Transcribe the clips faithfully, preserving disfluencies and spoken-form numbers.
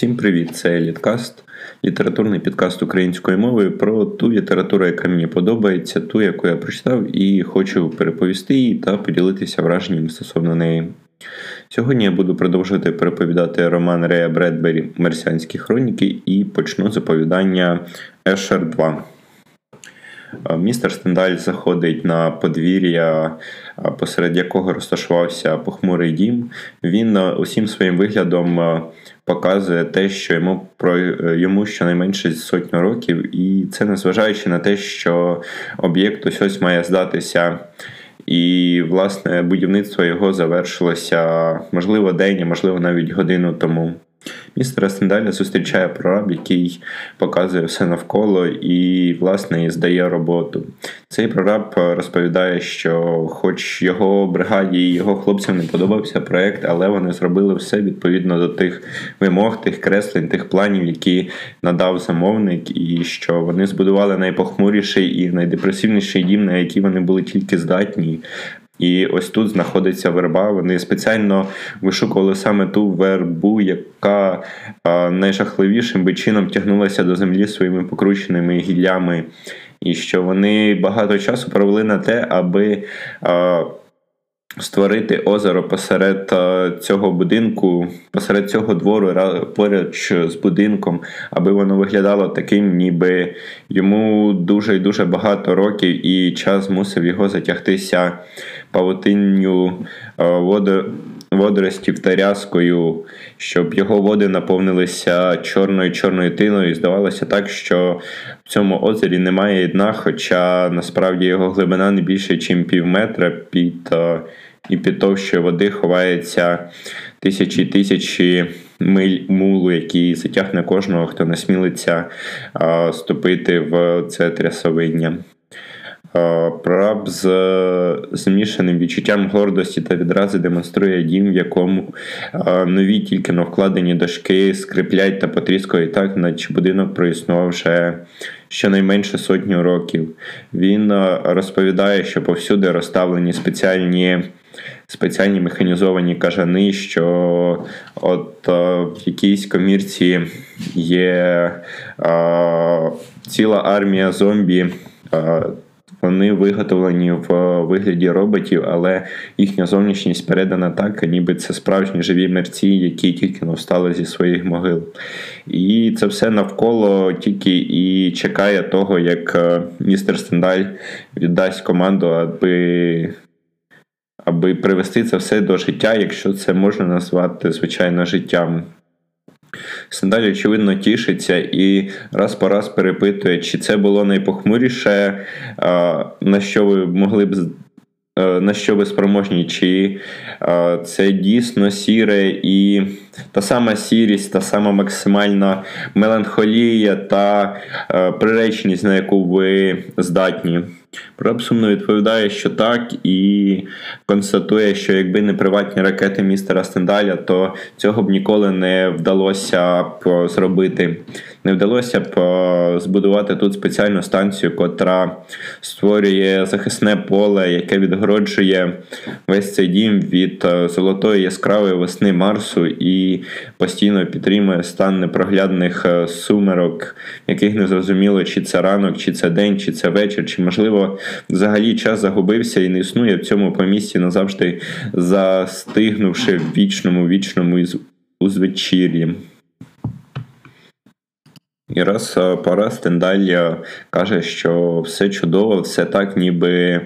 Всім привіт! Це Літкаст, літературний підкаст української мови про ту літературу, яка мені подобається, ту, яку я прочитав, і хочу переповісти її та поділитися враженням стосовно неї. Сьогодні я буду продовжувати переповідати роман Рея Бредбері «Марсіанські хроніки» і почну з оповідання «Ешер-два». Містер Стендаль заходить на подвір'я, посеред якого розташувався похмурий дім. Він усім своїм виглядом показує те, що йому, про, йому щонайменше сотню років, і це незважаючи на те, що об'єкт ось ось має здатися, і, власне, будівництво його завершилося, можливо, день, а можливо, навіть годину тому. Містера Стендаля зустрічає прораб, який показує все навколо і, власне, здає роботу. Цей прораб розповідає, що хоч його бригаді і його хлопцям не подобався проєкт, але вони зробили все відповідно до тих вимог, тих креслень, тих планів, які надав замовник, і що вони збудували найпохмуріший і найдепресивніший дім, на який вони були тільки здатні. І ось тут знаходиться верба. Вони спеціально вишукували саме ту вербу, яка найжахливішим би чином тягнулася до землі своїми покрученими гіллями. І що вони багато часу провели на те, аби а, створити озеро посеред цього будинку, посеред цього двору, поруч з будинком, аби воно виглядало таким, ніби йому дуже і дуже багато років, і час мусив його затягтися павутинню водоростів та рязкою, щоб його води наповнилися чорною-чорною тиною. І здавалося так, що в цьому озері немає дна, хоча насправді його глибина не більше, ніж пів метра, під, і під товщою води ховається тисячі тисячі миль мулу, який затягне кожного, хто насмілиться ступити в це трясовиння. Прораб з змішаним відчуттям гордості та відрази демонструє дім, в якому нові тільки навкладені дошки скриплять та потріскують так, наче будинок проіснував вже щонайменше сотню років. Він розповідає, що повсюди розставлені спеціальні спеціальні механізовані кажани, що от о, в якійсь комірці є о, ціла армія зомбі. О, Вони виготовлені в вигляді роботів, але їхня зовнішність передана так, ніби це справжні живі мерці, які тільки не встали зі своїх могил. І це все навколо тільки і чекає того, як містер Стендаль віддасть команду, аби, аби привести це все до життя, якщо це можна назвати, звичайно, життям. Стендаль, очевидно, тішиться і раз по раз перепитує, чи це було найпохмуріше, на що ви могли б, на що ви спроможні, чи це дійсно сіре і та сама сірість, та сама максимальна меланхолія та приреченість, на яку ви здатні. Прораб сумно відповідає, що так, і констатує, що якби не приватні ракети містера Стендаля, то цього б ніколи не вдалося б зробити. Не вдалося б збудувати тут спеціальну станцію, котра створює захисне поле, яке відгороджує весь цей дім від золотої яскравої весни Марсу і постійно підтримує стан непроглядних сумерок, яких не зрозуміло, чи це ранок, чи це день, чи це вечір, чи, можливо, взагалі час загубився і не існує в цьому помісті, назавжди застигнувши в вічному-вічному узвечір'ї. І раз по раз Стендаль каже, що все чудово, все так, ніби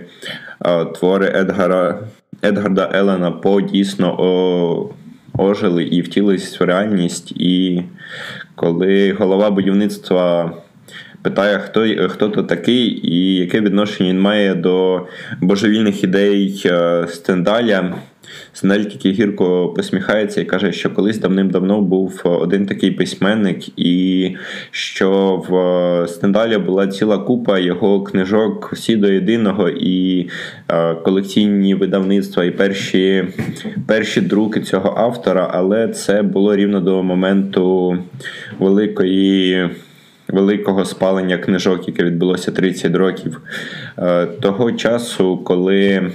твори Едгара, Едгарда Аллана По дійсно о... ожили і втілились в реальність. І коли голова будівництва питає, хто, хто то такий і яке відношення він має до божевільних ідей Стендаля, Стендаль тільки гірко посміхається і каже, що колись давним-давно був один такий письменник, і що в Стендаля була ціла купа його книжок, всі до єдиного, і колекційні видавництва, і перші, перші друки цього автора, але це було рівно до моменту великої... великого спалення книжок, яке відбулося тридцять років. Того часу, коли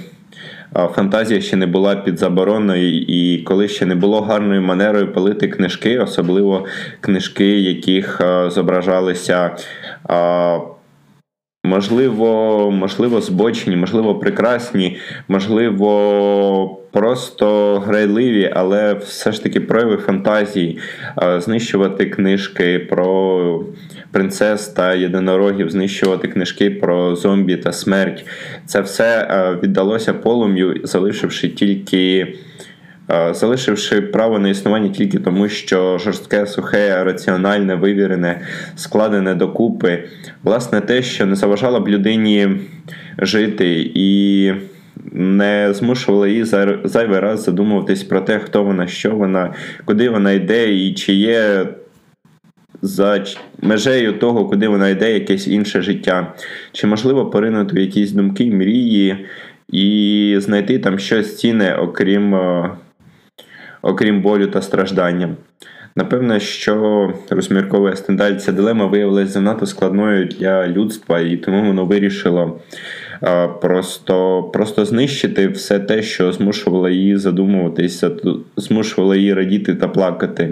фантазія ще не була під забороною, і коли ще не було гарною манерою палити книжки, особливо книжки, яких зображалися, можливо, можливо, збочені, можливо, прекрасні, можливо, просто грайливі, але все ж таки прояви фантазії, знищувати книжки про принцес та єдинорогів, знищувати книжки про зомбі та смерть. Це все віддалося полум'ю, залишивши тільки... залишивши право на існування тільки тому, що жорстке, сухе, раціональне, вивірене, складене докупи. Власне, те, що не заважало б людині жити і не змушувало її зайвий раз задумуватись про те, хто вона, що вона, куди вона йде і чи є за межею того, куди вона йде, якесь інше життя. Чи можливо поринути в якісь думки, мрії і знайти там щось цінне, окрім... окрім болю та страждання. Напевно, що розмірковує Стендаль, ця дилема виявилася занадто складною для людства, і тому воно вирішило просто, просто знищити все те, що змушувало її задумуватись, змушувало її радіти та плакати.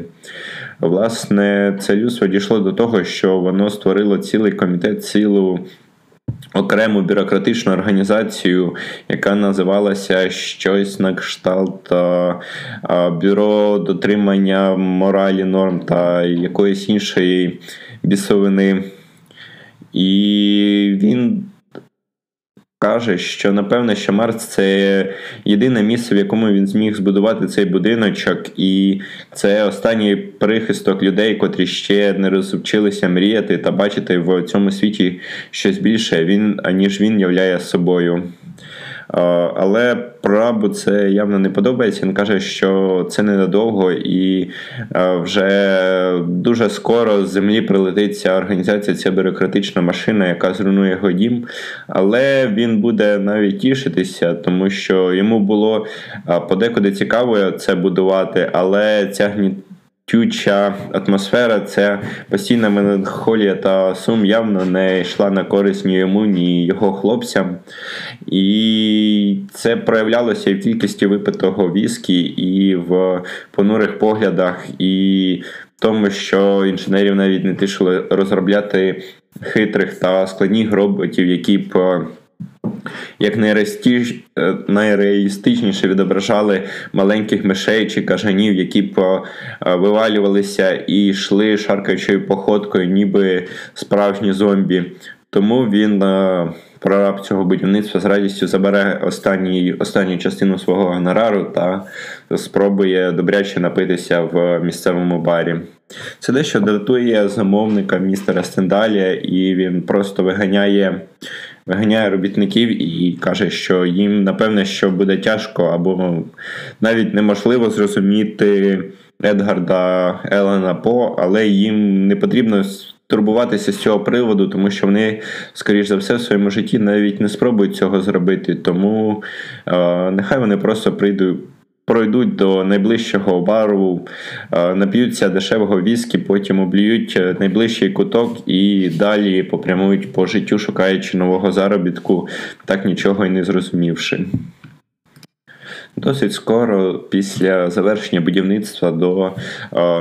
Власне, це людство дійшло до того, що воно створило цілий комітет, цілу окрему бюрократичну організацію, яка називалася щось на кшталт бюро дотримання моралі, норм та якоїсь іншої бісовини. І він каже, що, напевно, що Марс – це єдине місце, в якому він зміг збудувати цей будиночок, і це останній прихисток людей, котрі ще не розучилися мріяти та бачити в цьому світі щось більше, він, ніж він являє собою. Але прабу це явно не подобається, він каже, що це ненадовго і вже дуже скоро з землі прилетить ця організація, ця бюрократична машина, яка зруйнує його дім, але він буде навіть тішитися, тому що йому було подекуди цікаво це будувати, але ця гнітюча атмосфера, ця постійна меланхолія та сум явно не йшла на користь ні йому, ні його хлопцям. І це проявлялося і в кількості випитого віскі, і в понурих поглядах, і в тому, що інженерів навіть не тішили розробляти хитрих та складних роботів, які б як найреалістичніше відображали маленьких мишей чи кажанів, які б вивалювалися і йшли шаркаючою походкою, ніби справжні зомбі. Тому він, прораб цього будівництва, з радістю забере останній, останню частину свого гонорару та спробує добряче напитися в місцевому барі. Це дещо дратує замовника містера Стендаля, і він просто виганяє Виганяє робітників і каже, що їм, напевне, що буде тяжко або навіть неможливо зрозуміти Едгарда Аллана По, але їм не потрібно турбуватися з цього приводу, тому що вони, скоріш за все, в своєму житті навіть не спробують цього зробити. Тому е, нехай вони просто прийдуть, пройдуть до найближчого бару, е, нап'ються дешевого віскі, потім облюють найближчий куток і далі попрямують по життю, шукаючи нового заробітку, так нічого й не зрозумівши. Досить скоро після завершення будівництва до е,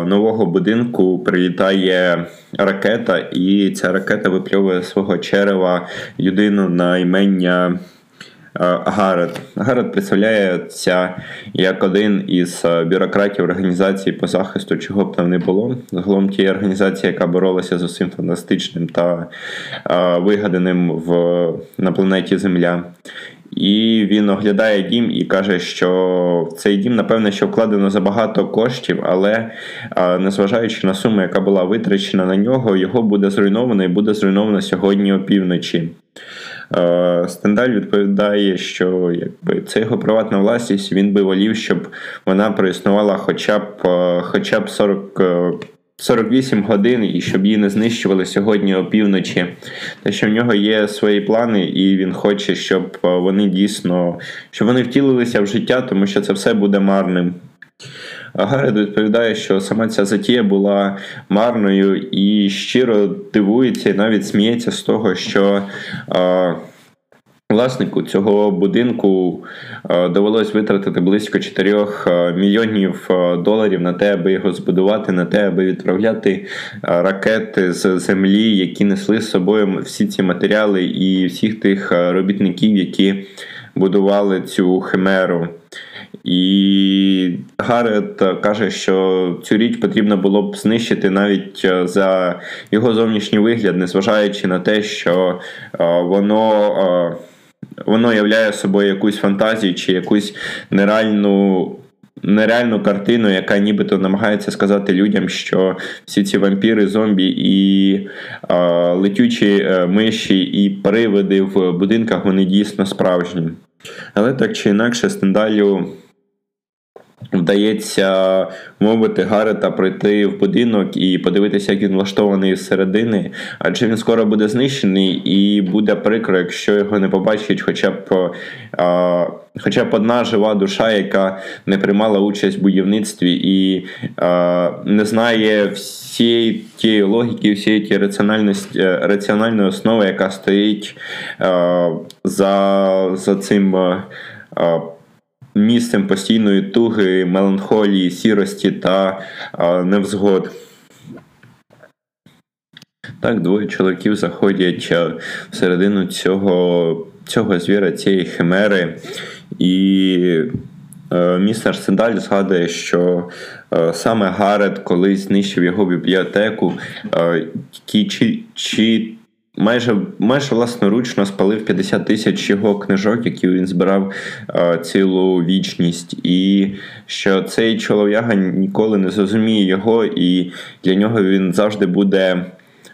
нового будинку прилітає ракета, і ця ракета випльовує з свого черева людину на ім'я Гаррет. Гаррет представляється як один із бюрократів організації по захисту, чого б там не було. Загалом тієї організації, яка боролася з усім фантастичним та е, вигаданим в, на планеті Земля. І він оглядає дім і каже, що в цей дім, напевно, що вкладено забагато коштів, але незважаючи на суму, яка була витрачена на нього, його буде зруйновано і буде зруйновано сьогодні опівночі. Стендаль відповідає, що якби це його приватна власність, він би волів, щоб вона проіснувала хоча б, хоча б сорок сорок вісім годин, і щоб її не знищували сьогодні опівночі. Те, що в нього є свої плани, і він хоче, щоб вони дійсно, щоб вони втілилися в життя, тому що це все буде марним. Гаррет відповідає, що сама ця затія була марною, і щиро дивується, і навіть сміється з того, що... Власнику цього будинку довелось витратити близько чотири мільйонів доларів на те, аби його збудувати, на те, аби відправляти ракети з землі, які несли з собою всі ці матеріали і всіх тих робітників, які будували цю химеру. І Гаррет каже, що цю річ потрібно було б знищити навіть за його зовнішній вигляд, незважаючи на те, що воно... воно являє собою якусь фантазію чи якусь нереальну, нереальну картину, яка нібито намагається сказати людям, що всі ці вампіри, зомбі і е, летючі миші і привиди в будинках, вони дійсно справжні. Але так чи інакше Стендалю вдається мовити Гаррета прийти в будинок і подивитися, як він влаштований зсередини, адже він скоро буде знищений і буде прикро, якщо його не побачить хоча б, а, хоча б одна жива душа, яка не приймала участь в будівництві і а, не знає всієї тієї логіки, всієї тієї раціональності, раціональної основи, яка стоїть а, за, за цим а, місцем постійної туги, меланхолії, сірості та а, невзгод. Так, двоє чоловіків заходять всередину цього, цього звіра, цієї химери, і а, містер Стендаль згадує, що а, саме Гаррет колись знищив його бібліотеку, а, ті, чи, чи Майже, майже власноручно спалив п'ятдесят тисяч його книжок, які він збирав е, цілу вічність. І що цей чолов'яга ніколи не зрозуміє його, і для нього він завжди буде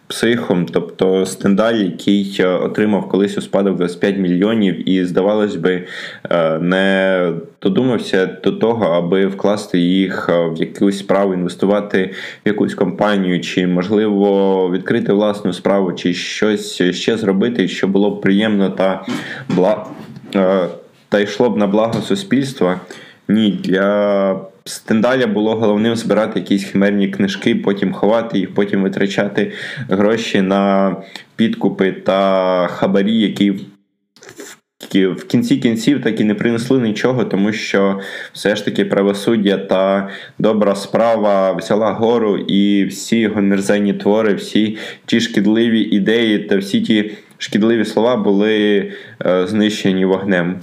психом. Тобто Стендаль, який отримав колись у спадок двадцять п'ять мільйонів і, здавалось би, е, не додумався до того, аби вкласти їх в якусь справу, інвестувати в якусь компанію, чи, можливо, відкрити власну справу, чи щось ще зробити, що було б приємно та, бла... та йшло б на благо суспільства. Ні, для Стендаля було головним збирати якісь химерні книжки, потім ховати їх, потім витрачати гроші на підкупи та хабарі, які в кінці кінців так і не принесли нічого, тому що все ж таки правосуддя та добра справа взяла гору, і всі його мерзенні твори, всі ті шкідливі ідеї та всі ті шкідливі слова були е, знищені вогнем.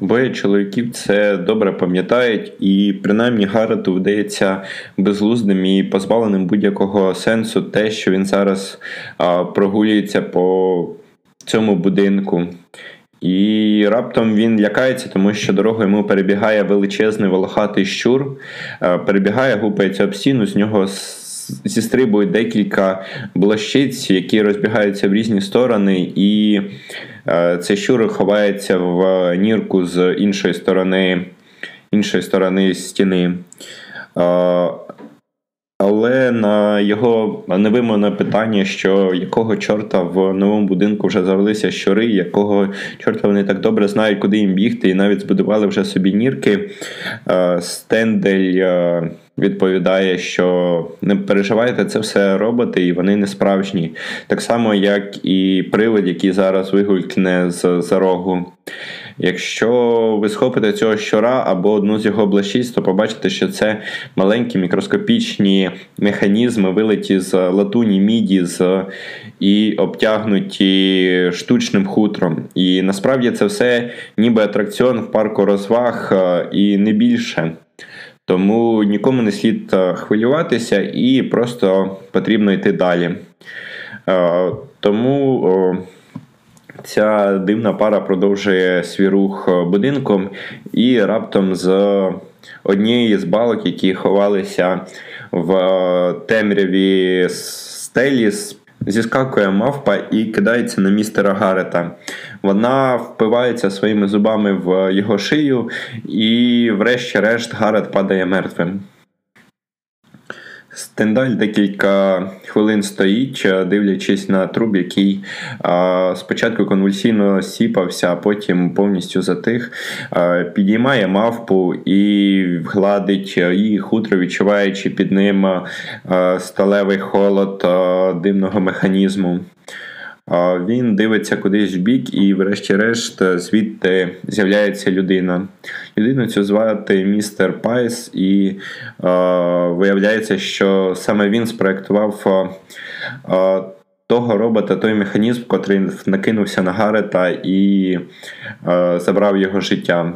Боє чоловіків це добре пам'ятають, і принаймні Гаррету вдається безглуздим і позбавленим будь-якого сенсу те, що він зараз е, прогулюється по цьому будинку. І раптом він лякається, тому що дорогу йому перебігає величезний волохатий щур, перебігає, гупається об стіну, з нього зістрибують декілька блощиць, які розбігаються в різні сторони, і цей щур ховається в нірку з іншої сторони, іншої сторони стіни. Але на його невимовне питання, що якого чорта в новому будинку вже завелися щури, якого чорта вони так добре знають, куди їм бігти, і навіть збудували вже собі нірки, Стендель відповідає, що не переживайте, це все роботи, і вони не справжні. Так само, як і привид, який зараз вигулькне з-за рогу. Якщо ви схопите цього щура або одну з його блощиць, то побачите, що це маленькі мікроскопічні механізми, вилиті з латуні, міді з... і обтягнуті штучним хутром. І насправді це все ніби атракціон в парку розваг і не більше. Тому нікому не слід хвилюватися і просто потрібно йти далі. Тому... Ця дивна пара продовжує свій рух будинком, і раптом з однієї з балок, які ховалися в темряві стелі, зіскакує мавпа і кидається на містера Гаррета. Вона впивається своїми зубами в його шию, і врешті-решт Гаррет падає мертвим. Стендаль декілька хвилин стоїть, дивлячись на труп, який а, спочатку конвульсійно сіпався, а потім повністю затих, а, підіймає мавпу і гладить її хутро, відчуваючи під ним а, сталевий холод а, дивного механізму. він дивиться кудись в бік, і врешті-решт звідти з'являється людина. Людину цю звати містер Пайс, і е, виявляється, що саме він спроєктував е, того робота, той механізм, котрий накинувся на Гаррета і е, забрав його життя.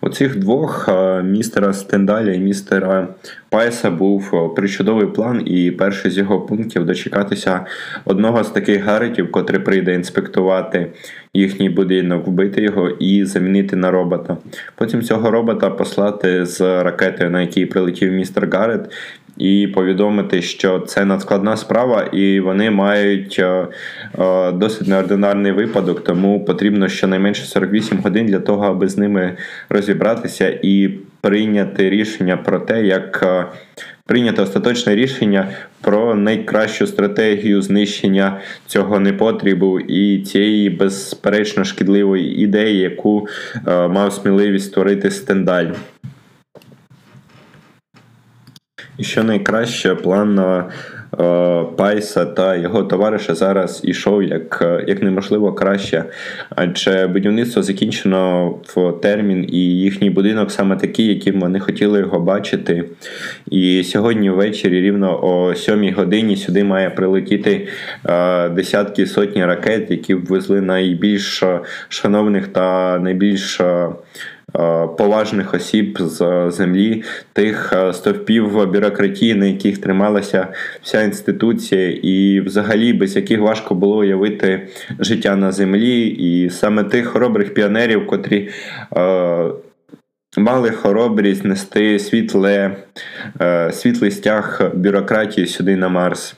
У цих двох, містера Стендаля і містера Пайса, був причудовий план, і перший з його пунктів – дочекатися одного з таких Гарретів, котрий прийде інспектувати їхній будинок, вбити його і замінити на робота. Потім цього робота послати з ракетою, на якій прилетів містер Гаррет, і повідомити, що це надскладна справа, і вони мають досить неординарний випадок, тому потрібно щонайменше сорок вісім годин для того, аби з ними розібратися і прийняти рішення про те, як прийняти остаточне рішення про найкращу стратегію знищення цього непотрібу і цієї безперечно шкідливої ідеї, яку мав сміливість створити Стендаль. І що найкраще, план е, Пайса та його товариша зараз ішов як, як неможливо краще, адже будівництво закінчено в термін, і їхній будинок саме такий, яким вони хотіли його бачити. І сьогодні ввечері рівно о сьомій годині сюди має прилетіти е, десятки, сотні ракет, які б везли найбільш шановних та найбільш поважних осіб з землі, тих стовпів бюрократії, на яких трималася вся інституція, і взагалі без яких важко було уявити життя на землі, і саме тих хоробрих піонерів, котрі е, мали хоробрість нести світле, е, світлий стяг бюрократії сюди на Марс.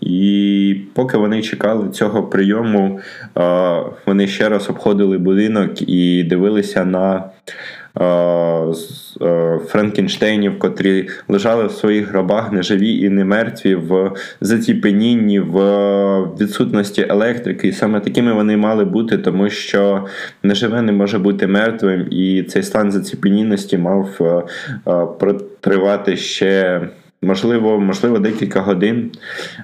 І поки вони чекали цього прийому, вони ще раз обходили будинок і дивилися на Франкенштейнів, котрі лежали в своїх гробах, не живі і не мертві, в заціпенінні, в відсутності електрики. І саме такими вони мали бути, тому що неживе не може бути мертвим, і цей стан заціпенінності мав протривати ще Можливо, можливо, декілька годин,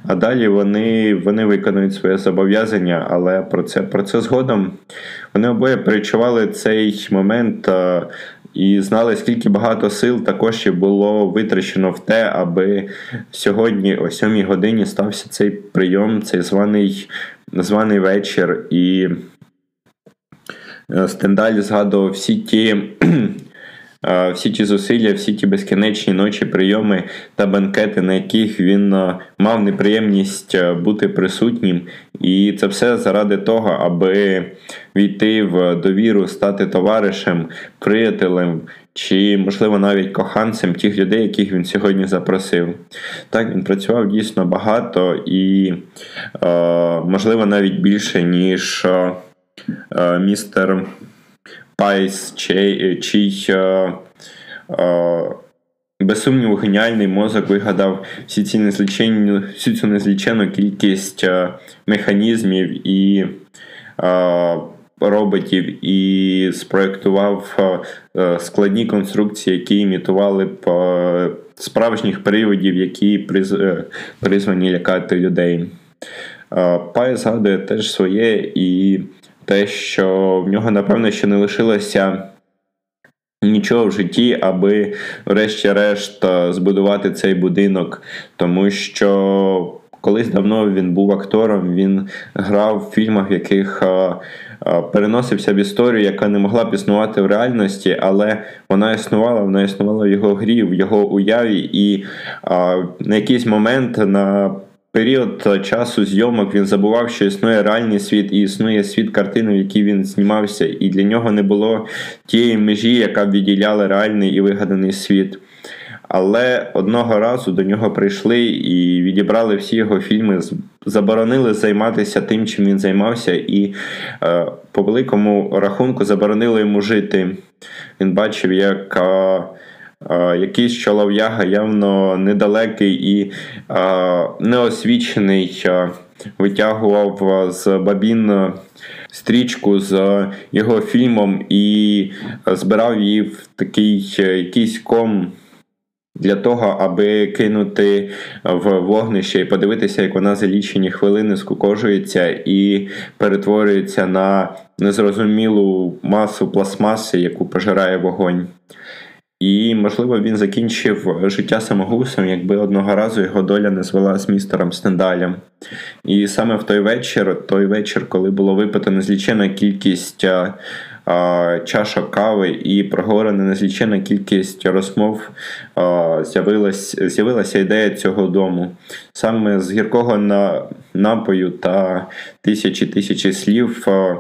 а далі вони, вони виконують своє зобов'язання, але про це, про це згодом. Вони обоє перечували цей момент а, і знали, скільки багато сил та коштів було витрачено в те, аби сьогодні о сьомій годині стався цей прийом, цей званий, званий вечір. І Стендаль згадував всі ті... всі ті зусилля, всі ті безкінечні ночі, прийоми та банкети, на яких він мав неприємність бути присутнім. І це все заради того, аби війти в довіру, стати товаришем, приятелем чи, можливо, навіть коханцем тих людей, яких він сьогодні запросив. Так, він працював дійсно багато і, можливо, навіть більше, ніж містер Пайс, чий, чий е, е, без сумніву геніальний мозок вигадав всі ці незліченну, всю цю незліченну кількість е, механізмів і е, роботів, і спроєктував е, складні конструкції, які імітували б е, справжніх привидів, які приз, е, призвані лякати людей. Е, Пайс згадує теж своє і те, що в нього, напевно, ще не лишилося нічого в житті, аби врешті-решт збудувати цей будинок. Тому що колись давно він був актором, він грав в фільмах, в яких переносився в історію, яка не могла б існувати в реальності, але вона існувала, вона існувала в його грі, в його уяві, і на якийсь момент на період часу зйомок він забував, що існує реальний світ і існує світ картини, в якій він знімався, і для нього не було тієї межі, яка б відділяла реальний і вигаданий світ. Але одного разу до нього прийшли і відібрали всі його фільми, заборонили займатися тим, чим він займався, і е, по великому рахунку заборонили йому жити. Він бачив, як Е, якийсь чолов'яга, явно недалекий і е, неосвічений, е, витягував з бабін стрічку з його фільмом і збирав її в такий е, якийсь ком для того, аби кинути в вогнище і подивитися, як вона за лічені хвилини скукожується і перетворюється на незрозумілу масу пластмаси, яку пожирає вогонь. І, можливо, він закінчив життя самогубством, якби одного разу його доля не звела з містером Стендалем. І саме в той вечір, той вечір, коли було випито незлічена кількість а, а, чашок кави і проговорена незлічена кількість розмов, а, з'явилась, з'явилася ідея цього дому. Саме з гіркого на, напою та тисячі-тисячі слів а,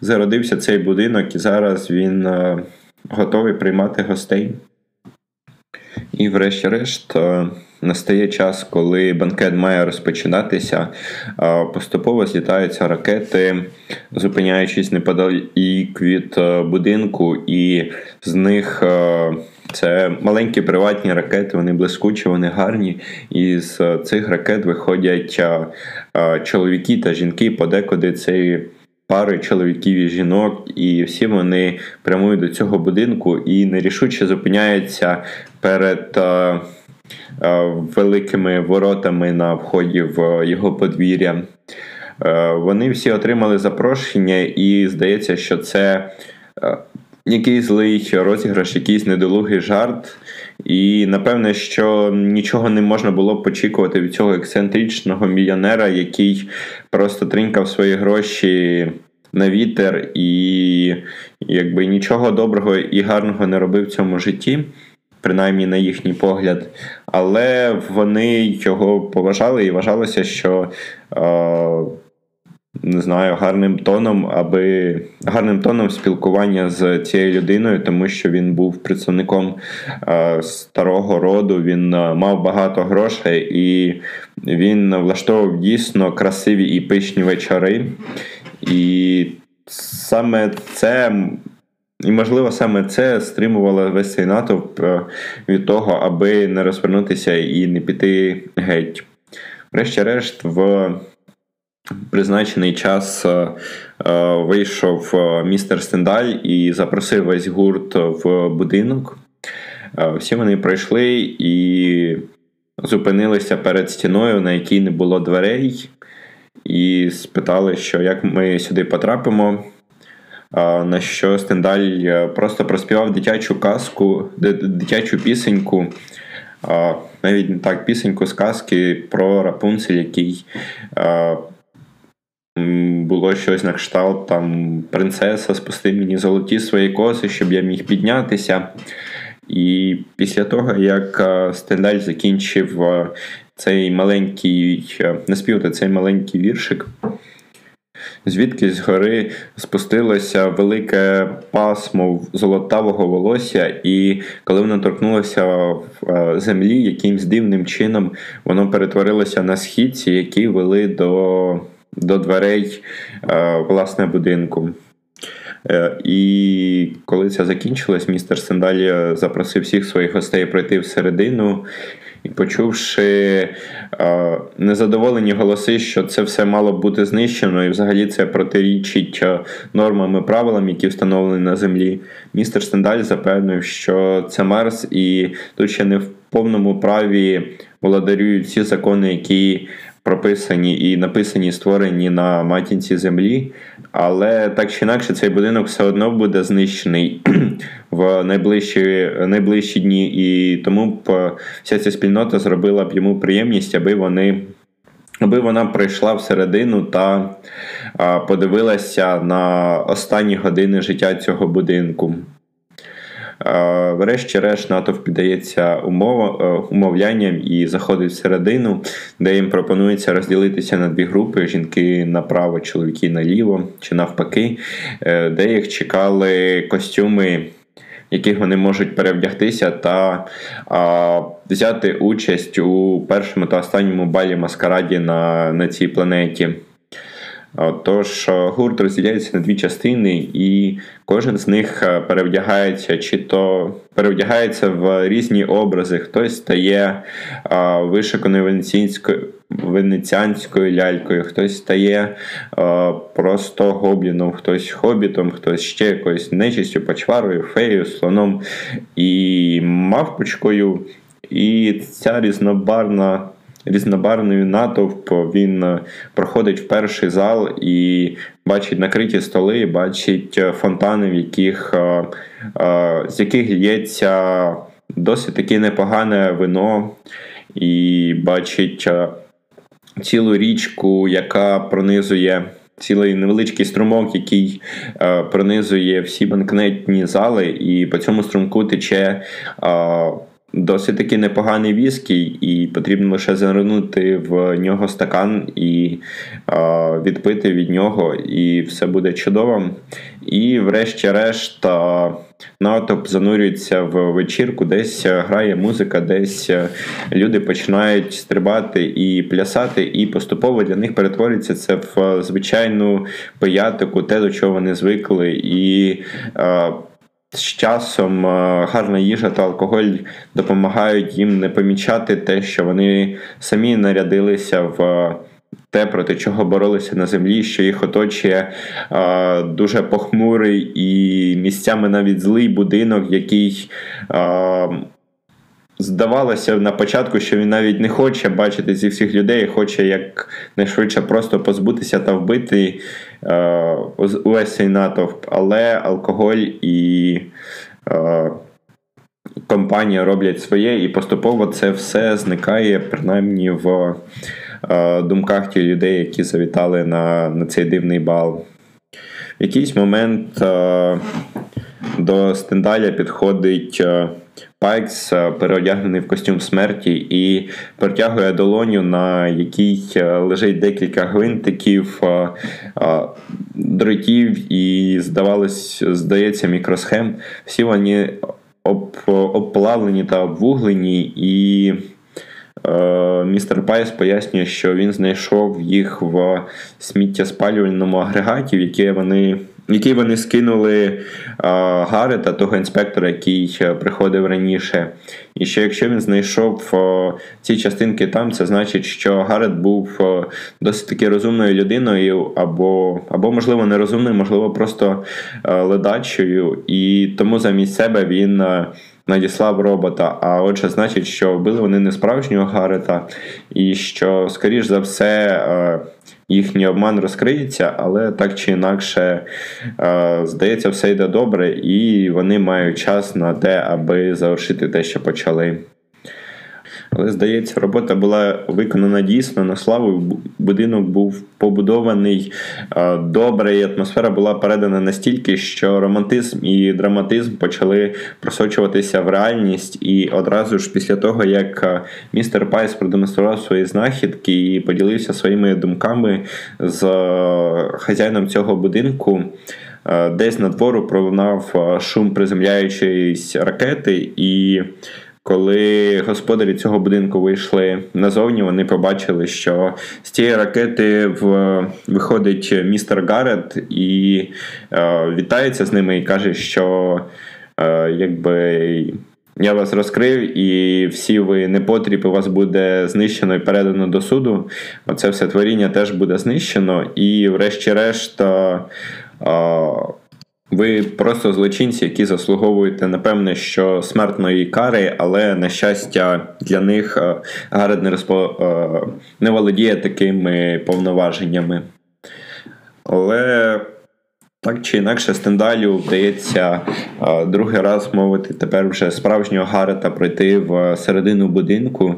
зародився цей будинок, і зараз він... А, готові приймати гостей. І врешті-решт настає час, коли банкет має розпочинатися. Поступово злітаються ракети, зупиняючись неподалік від будинку, і з них це маленькі приватні ракети, вони блискучі, вони гарні. І з цих ракет виходять чоловіки та жінки, подекуди це пари чоловіків і жінок, і всі вони прямують до цього будинку і нерішуче зупиняються перед е, е, великими воротами на вході в його подвір'я. Е, вони всі отримали запрошення, і здається, що це е, якийсь злий розіграш, якийсь недолугий жарт. І, напевне, що нічого не можна було б очікувати від цього ексцентричного мільйонера, який просто тринькав свої гроші на вітер і якби нічого доброго і гарного не робив в цьому житті, принаймні на їхній погляд. Але вони його поважали і вважалося, що... Е- не знаю, гарним тоном, аби гарним тоном спілкування з цією людиною, тому що він був представником е, старого роду, він е, мав багато грошей, і він влаштовував дійсно красиві і пишні вечори. І саме це, і можливо, саме це стримувало весь цей натовп е, від того, аби не розвернутися і не піти геть. Врешті-решт, в призначений час вийшов містер Стендаль і запросив весь гурт в будинок. Всі вони пройшли і зупинилися перед стіною, на якій не було дверей, і спитали, що як ми сюди потрапимо. На що Стендаль просто проспівав дитячу казку, дитячу пісеньку, навіть не так, пісеньку з казки про Рапунцель, який було щось на кшталт там «Принцеса, спусти мені золоті свої коси, щоб я міг піднятися». І після того, як Стендаль закінчив цей маленький, наспівати цей маленький віршик, звідки згори спустилося велике пасмо золотавого волосся, і коли воно торкнулося в землі, якимсь дивним чином воно перетворилося на східці, які вели до... до дверей власне будинку. І коли це закінчилось, містер Стендаль запросив всіх своїх гостей пройти всередину, і почувши незадоволені голоси, що це все мало б бути знищено, і взагалі це протирічить нормам і правилам, які встановлені на землі, містер Стендаль запевнив, що це Марс, і тут ще не в повному праві володарюють всі закони, які прописані і написані, створені на матінці землі, але так чи інакше цей будинок все одно буде знищений в найближчі, найближчі дні, і тому б вся ця спільнота зробила б йому приємність, аби вони, аби вона прийшла всередину та а, подивилася на останні години життя цього будинку. Врешті-решт натовп піддається умовлянням і заходить всередину, де їм пропонується розділитися на дві групи: жінки направо, чоловіки наліво, чи навпаки, де їх чекали костюми, яких вони можуть перевдягтися та а, взяти участь у першому та останньому балі маскараді на, на цій планеті. Тож гурт розділяється на дві частини, і кожен з них перевдягається, чи то перевдягається в різні образи. Хтось стає а, вишиканою венеціанською, венеціанською лялькою, хтось стає а, просто гобліном, хтось хобітом, хтось ще якоюсь нечистю, почварою, феєю, слоном і мавпочкою. І ця різнобарна, різнобарний натовп, він проходить в перший зал і бачить накриті столи, бачить фонтани, в яких, з яких лється досить таке непогане вино, і бачить цілу річку, яка пронизує цілий невеличкий струмок, який е, пронизує всі банкнетні зали, і по цьому струмку тече е, досить таки непоганий віскі, і потрібно лише занурити в нього стакан і е, відпити від нього, і все буде чудово. І врешті-решт натовп занурюється в вечірку, десь грає музика, десь люди починають стрибати і плясати, і поступово для них перетворюється це в звичайну пиятику, те, до чого вони звикли, і е, з часом гарна їжа та алкоголь допомагають їм не помічати те, що вони самі нарядилися в те, проти чого боролися на землі, що їх оточує е, дуже похмурий і місцями навіть злий будинок, який е, здавалося на початку, що він навіть не хоче бачити зі всіх людей, хоче якнайшвидше просто позбутися та вбити е, увесь цей натовп. Але алкоголь і е, компанія роблять своє, і поступово це все зникає, принаймні в думках тих людей, які завітали на, на цей дивний бал. В якийсь момент е- до Стендаля підходить е- Пайкс, е- переодягнений в костюм смерті, і протягує долоню, на якій е- лежить декілька гвинтиків, е- е- дротів і, здавалось, здається, мікросхем. Всі вони об- обплавлені та обвуглені, і містер Пайс пояснює, що він знайшов їх в сміттєспалювальному агрегаті, в який вони, який вони скинули Гаррета, того інспектора, який приходив раніше. І що якщо він знайшов ці частинки там, це значить, що Гаррет був досить таки розумною людиною, або, або можливо, нерозумною, можливо, просто ледачою. І тому замість себе він надіслав робота, а отже, значить, що вбили вони не справжнього Гаррета, і що, скоріш за все, їхній обман розкриється, але так чи інакше, здається, все йде добре, і вони мають час на те, аби завершити те, що почали. Але, здається, робота була виконана дійсно на славу, будинок був побудований добре, і атмосфера була передана настільки, що романтизм і драматизм почали просочуватися в реальність, і одразу ж після того, як містер Пайс продемонстрував свої знахідки і поділився своїми думками з хазяїном цього будинку, десь надвору пролунав шум приземляючоїсь ракети, і коли господарі цього будинку вийшли назовні, вони побачили, що з цієї ракети в... виходить містер Гаррет і е, вітається з ними і каже, що е, якби я вас розкрив, і всі ви непотріб, і вас буде знищено і передано до суду. Оце все творіння теж буде знищено, і врешті-решт е, е, ви просто злочинці, які заслуговуєте, напевне, що смертної кари, але, на щастя, для них Гаррет не, розпо... не володіє такими повноваженнями. Але так чи інакше Стендалю вдається другий раз мовити тепер вже справжнього Гаррета пройти в середину будинку.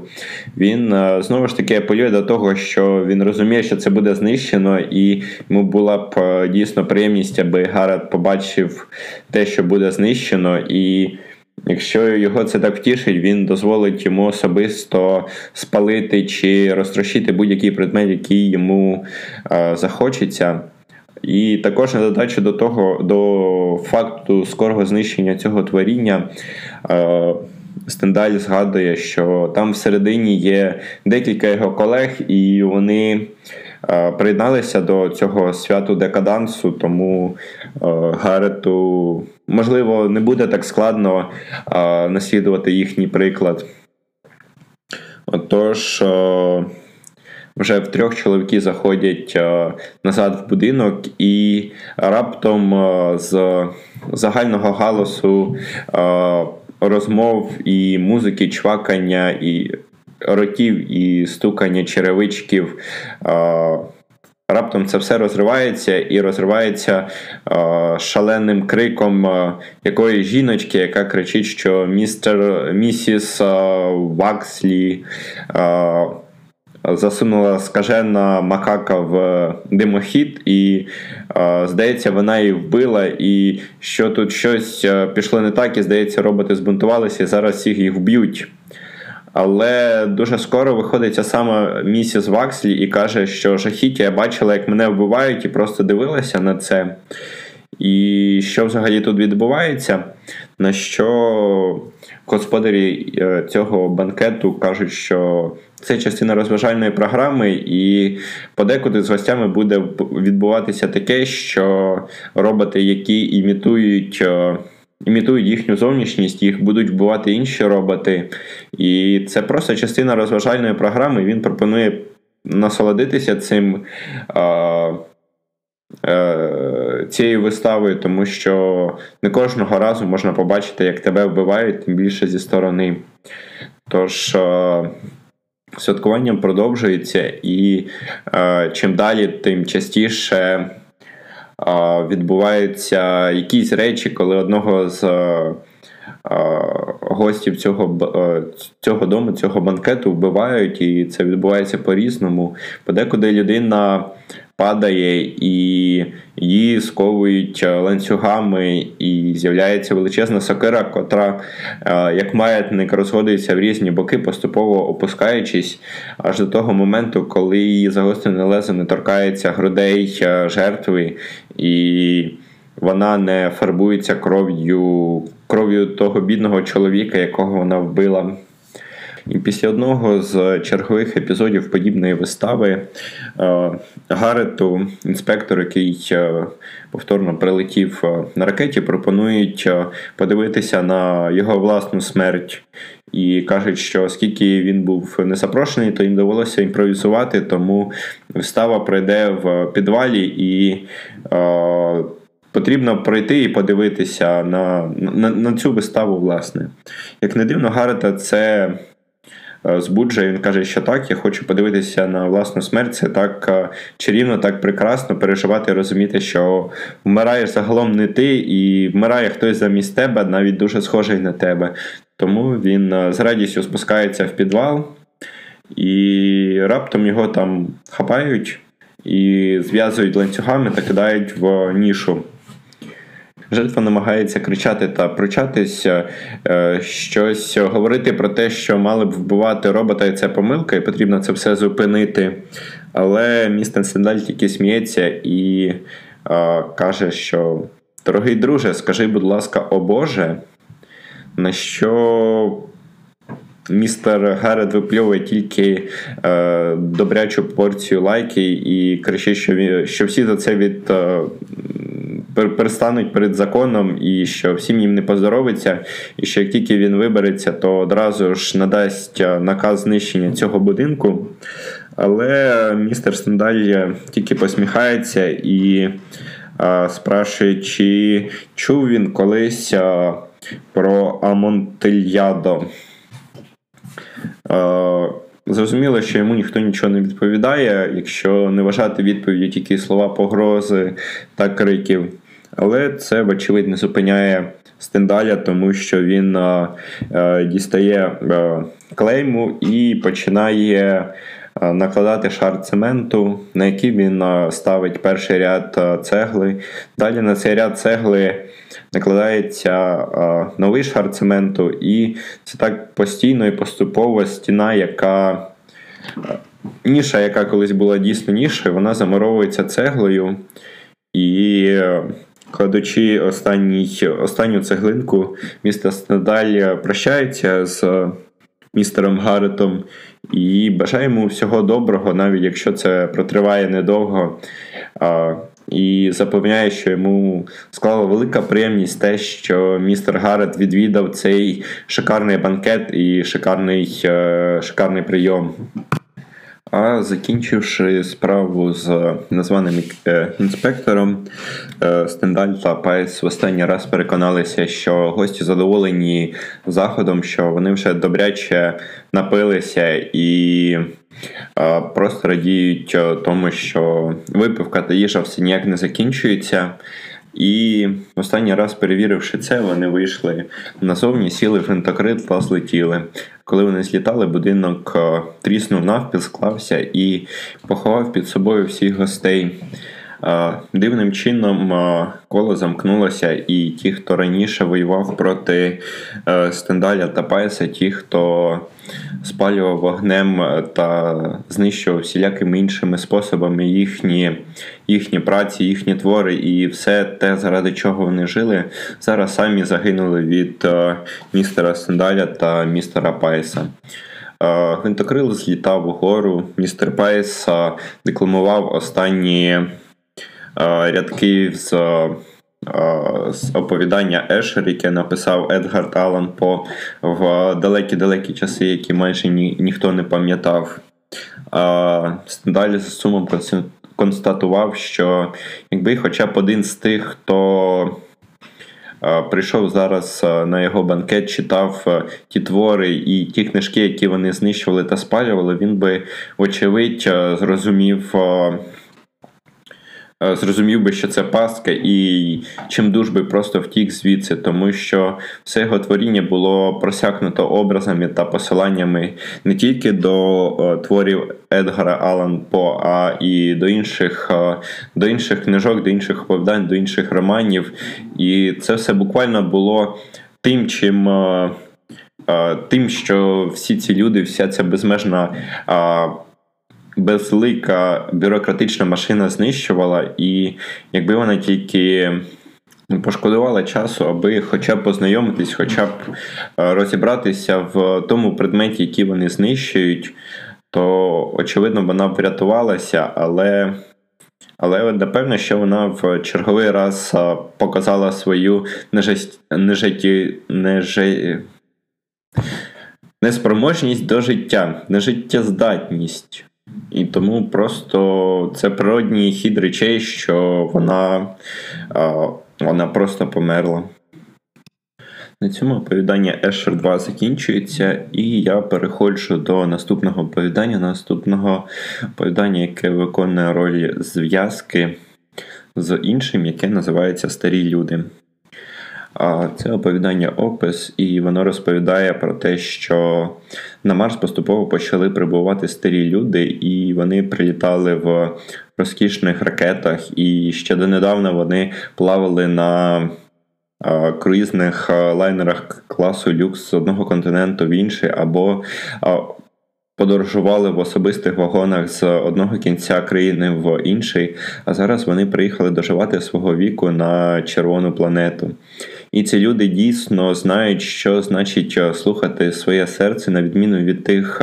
Він знову ж таки апелює до того, що він розуміє, що це буде знищено, і йому була б дійсно приємність, аби Гаррет побачив те, що буде знищено, і якщо його це так втішить, він дозволить йому особисто спалити чи розтрощити будь-який предмет, який йому захочеться. І також на додачу до того, до факту скорого знищення цього творіння, Стендаль згадує, що там всередині є декілька його колег, і вони приєдналися до цього святу декадансу, тому Гаррету, можливо, не буде так складно наслідувати їхній приклад. Отож, вже втрьох чоловіки заходять е, назад в будинок, і раптом е, з загального галасу е, розмов і музики, чвакання, і ротів, і стукання черевичків. Раптом це все розривається, і розривається шаленим криком якоїсь жіночки, яка кричить, що містер, місіс Вакслі засунула скажена макака в димохід, і, здається, вона її вбила, і що тут щось пішло не так, і, здається, роботи збунтувалися, і зараз всіх їх вб'ють. Але дуже скоро виходить саме місіс Вакслі і каже, що жахіття, я бачила, як мене вбивають, і просто дивилася на це. І що взагалі тут відбувається? На що господарі цього банкету кажуть, що це частина розважальної програми, і подекуди з гостями буде відбуватися таке, що роботи, які імітують... імітують їхню зовнішність, їх будуть вбивати інші роботи. І це просто частина розважальної програми. Він пропонує насолодитися цим, е, е, цією виставою, тому що не кожного разу можна побачити, як тебе вбивають, тим більше зі сторони. Тож е, святкування продовжується, і е, чим далі, тим частіше відбуваються якісь речі, коли одного з гостів цього, цього дому, цього банкету вбивають, і це відбувається по-різному. Подекуди людина падає, і її сковують ланцюгами, і з'являється величезна сокира, котра, як маятник, розходиться в різні боки, поступово опускаючись, аж до того моменту, коли її загострене лезо не торкається грудей жертви, і вона не фарбується кров'ю, кров'ю того бідного чоловіка, якого вона вбила. І після одного з чергових епізодів подібної вистави Гаррету, інспектор, який повторно прилетів на ракеті, пропонують подивитися на його власну смерть. І кажуть, що оскільки він був не запрошений, то їм довелося імпровізувати, тому вистава пройде в підвалі, і потрібно пройти і подивитися на, на, на цю виставу, власне. Як не дивно, Гаррета це... збуджує, він каже, що так, я хочу подивитися на власну смерть, це так чарівно, так прекрасно переживати і розуміти, що вмираєш загалом не ти, і вмирає хтось замість тебе, навіть дуже схожий на тебе. Тому він з радістю спускається в підвал, і раптом його там хапають, і зв'язують ланцюгами та кидають в нішу. Жертва намагається кричати та пручатися, щось говорити про те, що мали б вбивати робота, і це помилка, і потрібно це все зупинити. Але містер Стендаль тільки сміється і е, каже, що «Дорогий друже, скажи, будь ласка, о Боже», на що містер Гаррет випльовує тільки е, добрячу порцію лайки і кричить, що, що всі за це від... Е, перестануть перед законом, і що всім їм не поздоровиться, і що як тільки він вибереться, то одразу ж надасть наказ знищення цього будинку. Але містер Стендаль тільки посміхається і а, спрашує, чи чув він колись а, про Амонтильядо. А, Зрозуміло, що йому ніхто нічого не відповідає, якщо не вважати відповіді тільки слова погрози та криків. Але це, вочевидь, не зупиняє Стендаля, тому що він а, а, дістає а, клейму і починає а, накладати шар цементу, на який він а, ставить перший ряд а, цегли. Далі на цей ряд цегли накладається а, новий шар цементу, і це так постійно і поступово стіна, яка... ніша, яка колись була дійсно нішою, вона замуровується цеглою, і... кладучи останній, останню цеглинку, містер Стендаль прощається з містером Гарретом і бажає йому всього доброго, навіть якщо це протриває недовго, і запевняє, що йому склала велика приємність те, що містер Гаррет відвідав цей шикарний банкет і шикарний, шикарний прийом. А закінчивши справу з названим інспектором, Стендаль та Пайс в останній раз переконалися, що гості задоволені заходом, що вони вже добряче напилися і просто радіють тому, що випивка та їжа все ніяк не закінчується. І останній раз, перевіривши це, вони вийшли назовні, сіли в гвинтокрил та злетіли. Коли вони злітали, будинок тріснув навпіл, склався і поховав під собою всіх гостей. Дивним чином коло замкнулося, і ті, хто раніше воював проти Стендаля та Пайса, ті, хто спалював вогнем та знищував всілякими іншими способами їхні, їхні праці, їхні твори і все те, заради чого вони жили, зараз самі загинули від містера Стендаля та містера Пайса. Гвинтокрил злітав угору, містер Пайс декламував останні рядки з, з оповідання Ешер, яке написав Едгар Аллан По в далекі-далекі часи, які майже ні, ніхто не пам'ятав. Далі з сумом констатував, що якби хоча б один з тих, хто прийшов зараз на його банкет, читав ті твори і ті книжки, які вони знищували та спалювали, він би, вочевидь, зрозумів... Зрозумів би, що це пастка, і чимдуж би просто втік звідси, тому що все його творіння було просякнуто образами та посиланнями не тільки до творів Едгара Аллан По, а і до інших, до інших книжок, до інших оповідань, до інших романів. І це все буквально було тим, чим... тим, що всі ці люди, вся ця безмежна безлика бюрократична машина знищувала, і якби вона тільки пошкодувала часу, аби хоча б познайомитись, хоча б розібратися в тому предметі, який вони знищують, то, очевидно, вона б врятувалася, але... Але, напевно, що вона в черговий раз показала свою нежасть... нежаті... нежаті... неспроможність до життя, нежиттєздатність. І тому просто це природній хід речей, що вона, вона просто померла. На цьому оповідання Ешер два закінчується, і я переходжу до наступного оповідання. Наступного оповідання, яке виконує роль зв'язки з іншим, яке називається «Старі люди». Це оповідання «Опис», і воно розповідає про те, що на Марс поступово почали прибувати старі люди, і вони прилітали в розкішних ракетах, і ще донедавна вони плавали на круїзних лайнерах класу люкс з одного континенту в інший, або подорожували в особистих вагонах з одного кінця країни в інший, а зараз вони приїхали доживати свого віку на червону планету. І ці люди дійсно знають, що значить слухати своє серце, на відміну від тих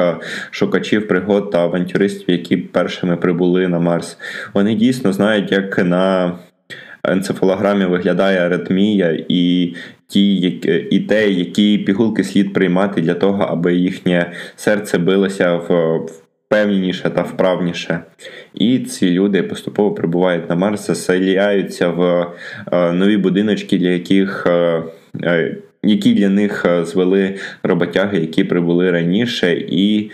шукачів пригод та авантюристів, які першими прибули на Марс. Вони дійсно знають, як на енцефалограмі виглядає аритмія і, ті, і те, які пігулки слід приймати для того, аби їхнє серце билося впевніше та вправніше. І ці люди поступово прибувають на Марс, заселяються в нові будиночки, для яких, які для них звели роботяги, які прибули раніше, і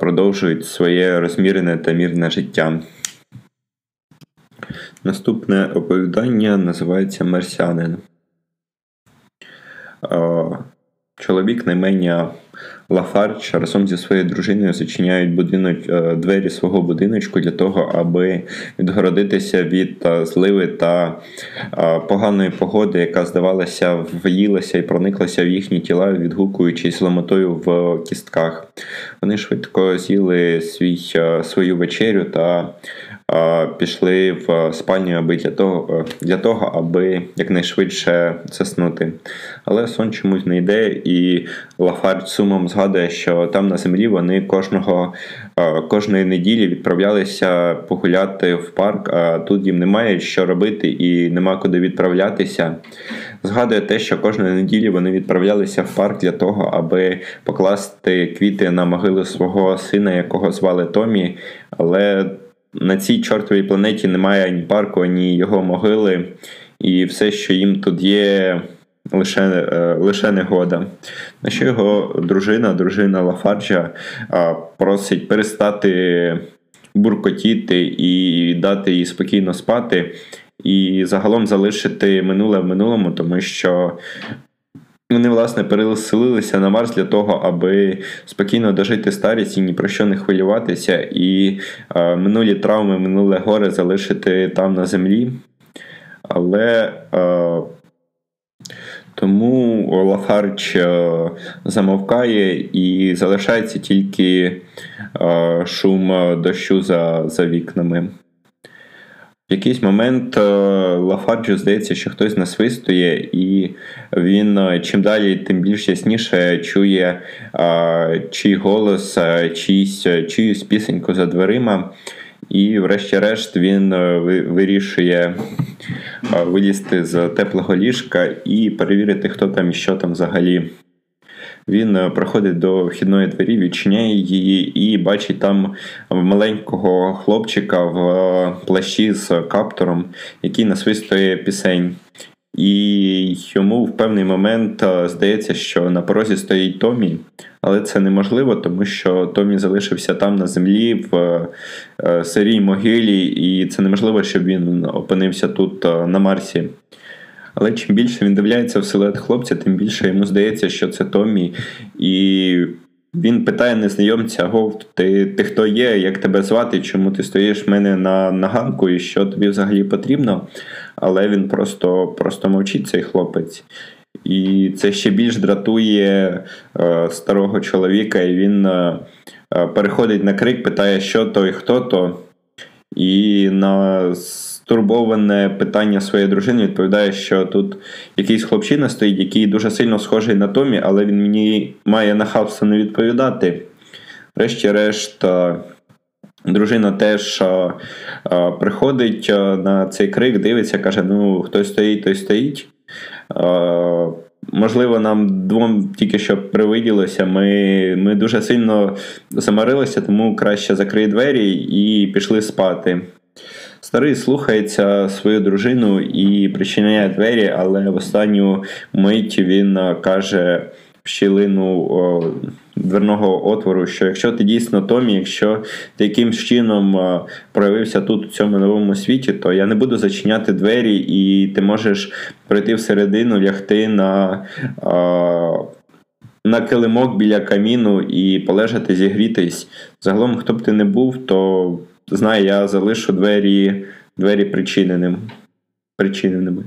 продовжують своє розмірене та мирне життя. Наступне оповідання називається «Марсіанин». Чоловік на ім'я Лафардж разом зі своєю дружиною зачиняють будинок, двері свого будиночку для того, аби відгородитися від зливи та поганої погоди, яка, здавалося, в'їлася і прониклася в їхні тіла, відгукуючись ломотою в кістках. Вони швидко з'їли свій, свою вечерю та пішли в спальню аби для, того, для того, аби якнайшвидше заснути. Але сон чомусь не йде, і Лафардж сумом згадує, що там на землі вони кожного, кожної неділі відправлялися погуляти в парк, а тут їм немає що робити і нема куди відправлятися. Згадує те, що кожної неділі вони відправлялися в парк для того, аби покласти квіти на могилу свого сина, якого звали Томмі, але на цій чортовій планеті немає ні парку, ні його могили, і все, що їм тут є, лише, лише негода. На що його дружина, дружина Лафарджа, просить перестати буркотіти і дати їй спокійно спати, і загалом залишити минуле в минулому, тому що вони, власне, переселилися на Марс для того, аби спокійно дожити старість і ні про що не хвилюватися, і е, минулі травми, минуле горе залишити там на землі. Але е, тому Лафардж е, замовкає і залишається тільки е, шум дощу за, за вікнами. В якийсь момент Лафарджу здається, що хтось насвистує, і він чим далі, тим більш ясніше чує а, чий голос, а, чийсь, чиюсь пісеньку за дверима. І врешті-решт він вирішує а, вилізти з теплого ліжка і перевірити, хто там і що там взагалі. Він проходить до вхідної двері, відчиняє її і бачить там маленького хлопчика в плащі з каптуром, який насвистує пісень. І йому в певний момент здається, що на порозі стоїть Томмі, але це неможливо, тому що Томмі залишився там на землі, в сирій могилі, і це неможливо, щоб він опинився тут на Марсі. Але чим більше він дивляється в силует хлопця, тим більше йому здається, що це Томмі. І він питає незнайомця: «Гов, ти, ти хто є? Як тебе звати? Чому ти стоїш в мене на, на ганку? І що тобі взагалі потрібно?» Але він просто, просто мовчить, цей хлопець. І це ще більш дратує е, старого чоловіка. І він е, переходить на крик, питає, що то і хто то. І на стурбоване питання своєї дружини відповідає, що тут якийсь хлопчина стоїть, який дуже сильно схожий на Томмі, але він мені має нахабство не відповідати. Врешті-решт, дружина теж приходить на цей крик, дивиться, каже: «Ну, хтось стоїть, той стоїть. Можливо, нам двом тільки що привиділося, ми, ми дуже сильно замарилися, тому краще закрий двері і пішли спати». Старий слухається свою дружину і причиняє двері, але в останню мить він каже в щілину дверного отвору, що якщо ти дійсно Томмі, якщо ти якимсь чином проявився тут, у цьому новому світі, то я не буду зачиняти двері, і ти можеш пройти всередину, лягти на, на килимок біля каміну і полежати, зігрітись. Загалом, хто б ти не був, то знай, я залишу двері, двері причиненим, причиненими.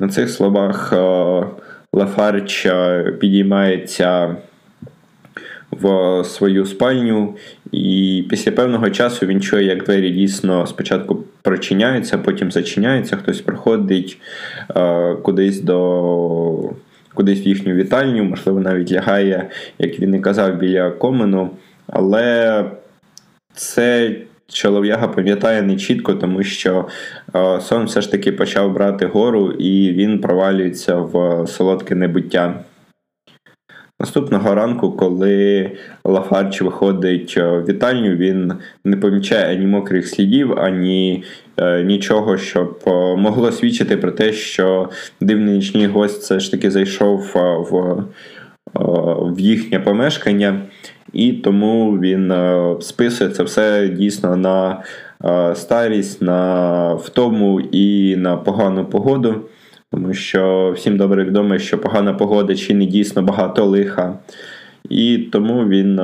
На цих словах Лафардж підіймається в свою спальню, і після певного часу він чує, як двері дійсно спочатку прочиняються, потім зачиняються, хтось приходить кудись до, кудись в їхню вітальню, можливо, навіть лягає, як він і казав, біля комину, але це чолов'яга пам'ятає нечітко, тому що е, сон все ж таки почав брати гору, і він провалюється в солодке небуття. Наступного ранку, коли Лафардж виходить в вітальню, він не помічає ані мокрих слідів, ані е, нічого, щоб е, могло свідчити про те, що дивний нічний гость все ж таки зайшов е, в, е, в їхнє помешкання. І тому він списує це все дійсно на старість, на втому і на погану погоду. Тому що всім добре відомо, що погана погода чинить дійсно багато лиха. І тому він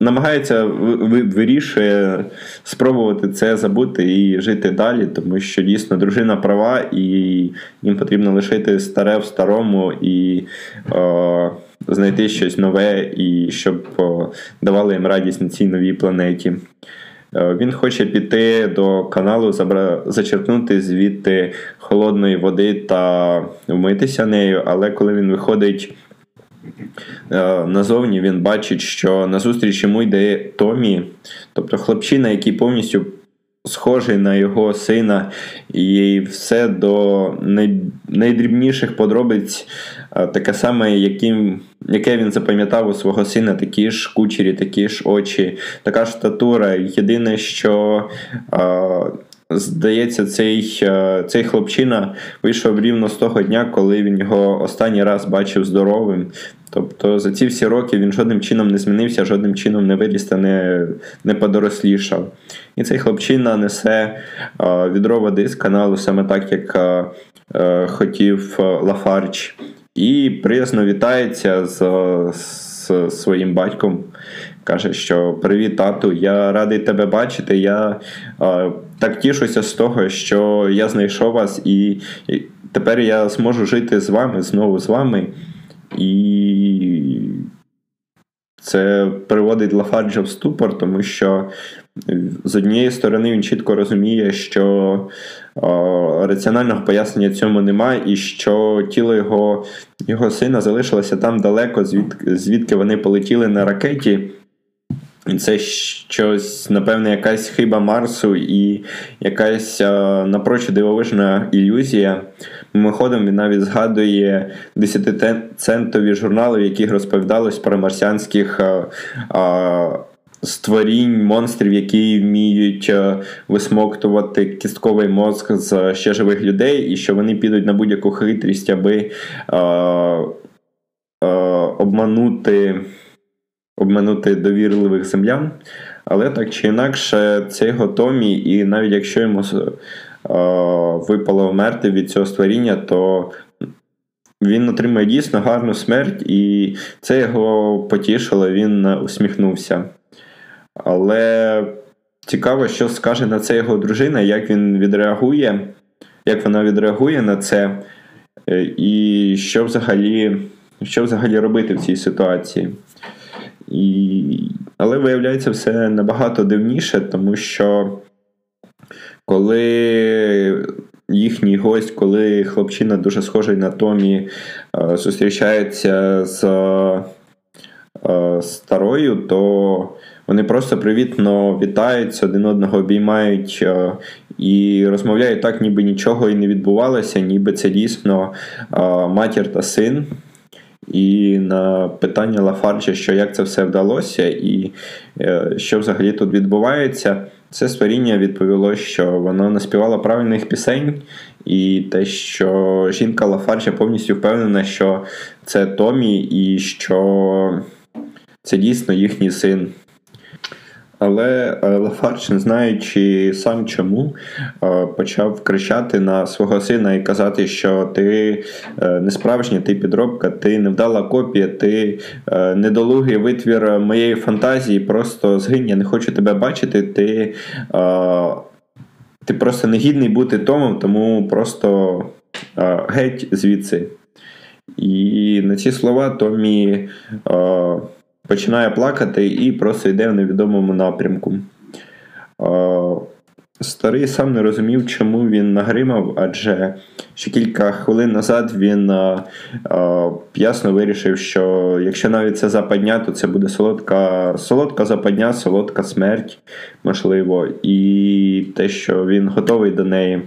намагається, вирішує спробувати це забути і жити далі. Тому що дійсно дружина права, і їм потрібно лишити старе в старому і знайти щось нове, і щоб давало їм радість на цій новій планеті. Він хоче піти до каналу, забра... зачерпнути звідти холодної води та вмитися нею, але коли він виходить назовні, він бачить, що назустріч йому йде Томмі, тобто хлопчина, який повністю схожий на його сина, і все до найдрібніших подробиць таке саме, яким, яке він запам'ятав у свого сина, такі ж кучері, такі ж очі, така ж статура. Єдине, що здається, цей, цей хлопчина вийшов рівно з того дня, коли він його останній раз бачив здоровим. Тобто за ці всі роки він жодним чином не змінився, жодним чином не виріс та не, не подорослішав. І цей хлопчина несе відро води з каналу саме так, як хотів Лафардж. І приязно вітається з, з своїм батьком. Каже, що «Привіт, тату, я радий тебе бачити, я е, так тішуся з того, що я знайшов вас, і, і тепер я зможу жити з вами, знову з вами». І це приводить Лафарджа в ступор, тому що з однієї сторони він чітко розуміє, що е, раціонального пояснення цьому немає, і що тіло його, його сина залишилося там далеко, звід, звідки вони полетіли на ракеті. Це щось, напевне, якась хиба Марсу і якась а, напрочу дивовижна ілюзія. Мимоходом він навіть згадує десятицентові журнали, в яких розповідалось про марсіанських а, а, створінь, монстрів, які вміють висмоктувати кістковий мозк з ще живих людей, і що вони підуть на будь-яку хитрість, аби а, а, обманути... обминути довірливих землян, але так чи інакше це його Томмі, і навіть якщо йому е, випало вмерти від цього створіння, то він отримає дійсно гарну смерть, і це його потішило, він усміхнувся. Але цікаво, що скаже на це його дружина, як він відреагує, як вона відреагує на це, і що взагалі, що взагалі робити в цій ситуації. І... Але виявляється все набагато дивніше, тому що коли їхній гость, коли хлопчина дуже схожий на Томмі зустрічається з старою, то вони просто привітно вітаються, один одного обіймають і розмовляють так, ніби нічого і не відбувалося, ніби це дійсно матір та син. І на питання Лафарджа, що як це все вдалося і що взагалі тут відбувається, це створіння відповіло, що воно наспівало правильних пісень, і те, що жінка Лафарджа повністю впевнена, що це Томмі і що це дійсно їхній син. Але Лафардж, не знаючи сам чому, почав кричати на свого сина і казати, що ти не справжня, ти підробка, ти невдала копія, ти недолугий витвір моєї фантазії, просто згинь, я не хочу тебе бачити, ти, ти просто негідний бути Томом, тому просто геть звідси. І на ці слова Томмі починає плакати і просто йде в невідомому напрямку. Старий сам не розумів, чому він нагримав, адже ще кілька хвилин назад він ясно вирішив, що якщо навіть це западня, то це буде солодка, солодка западня, солодка смерть, можливо, і те, що він готовий до неї.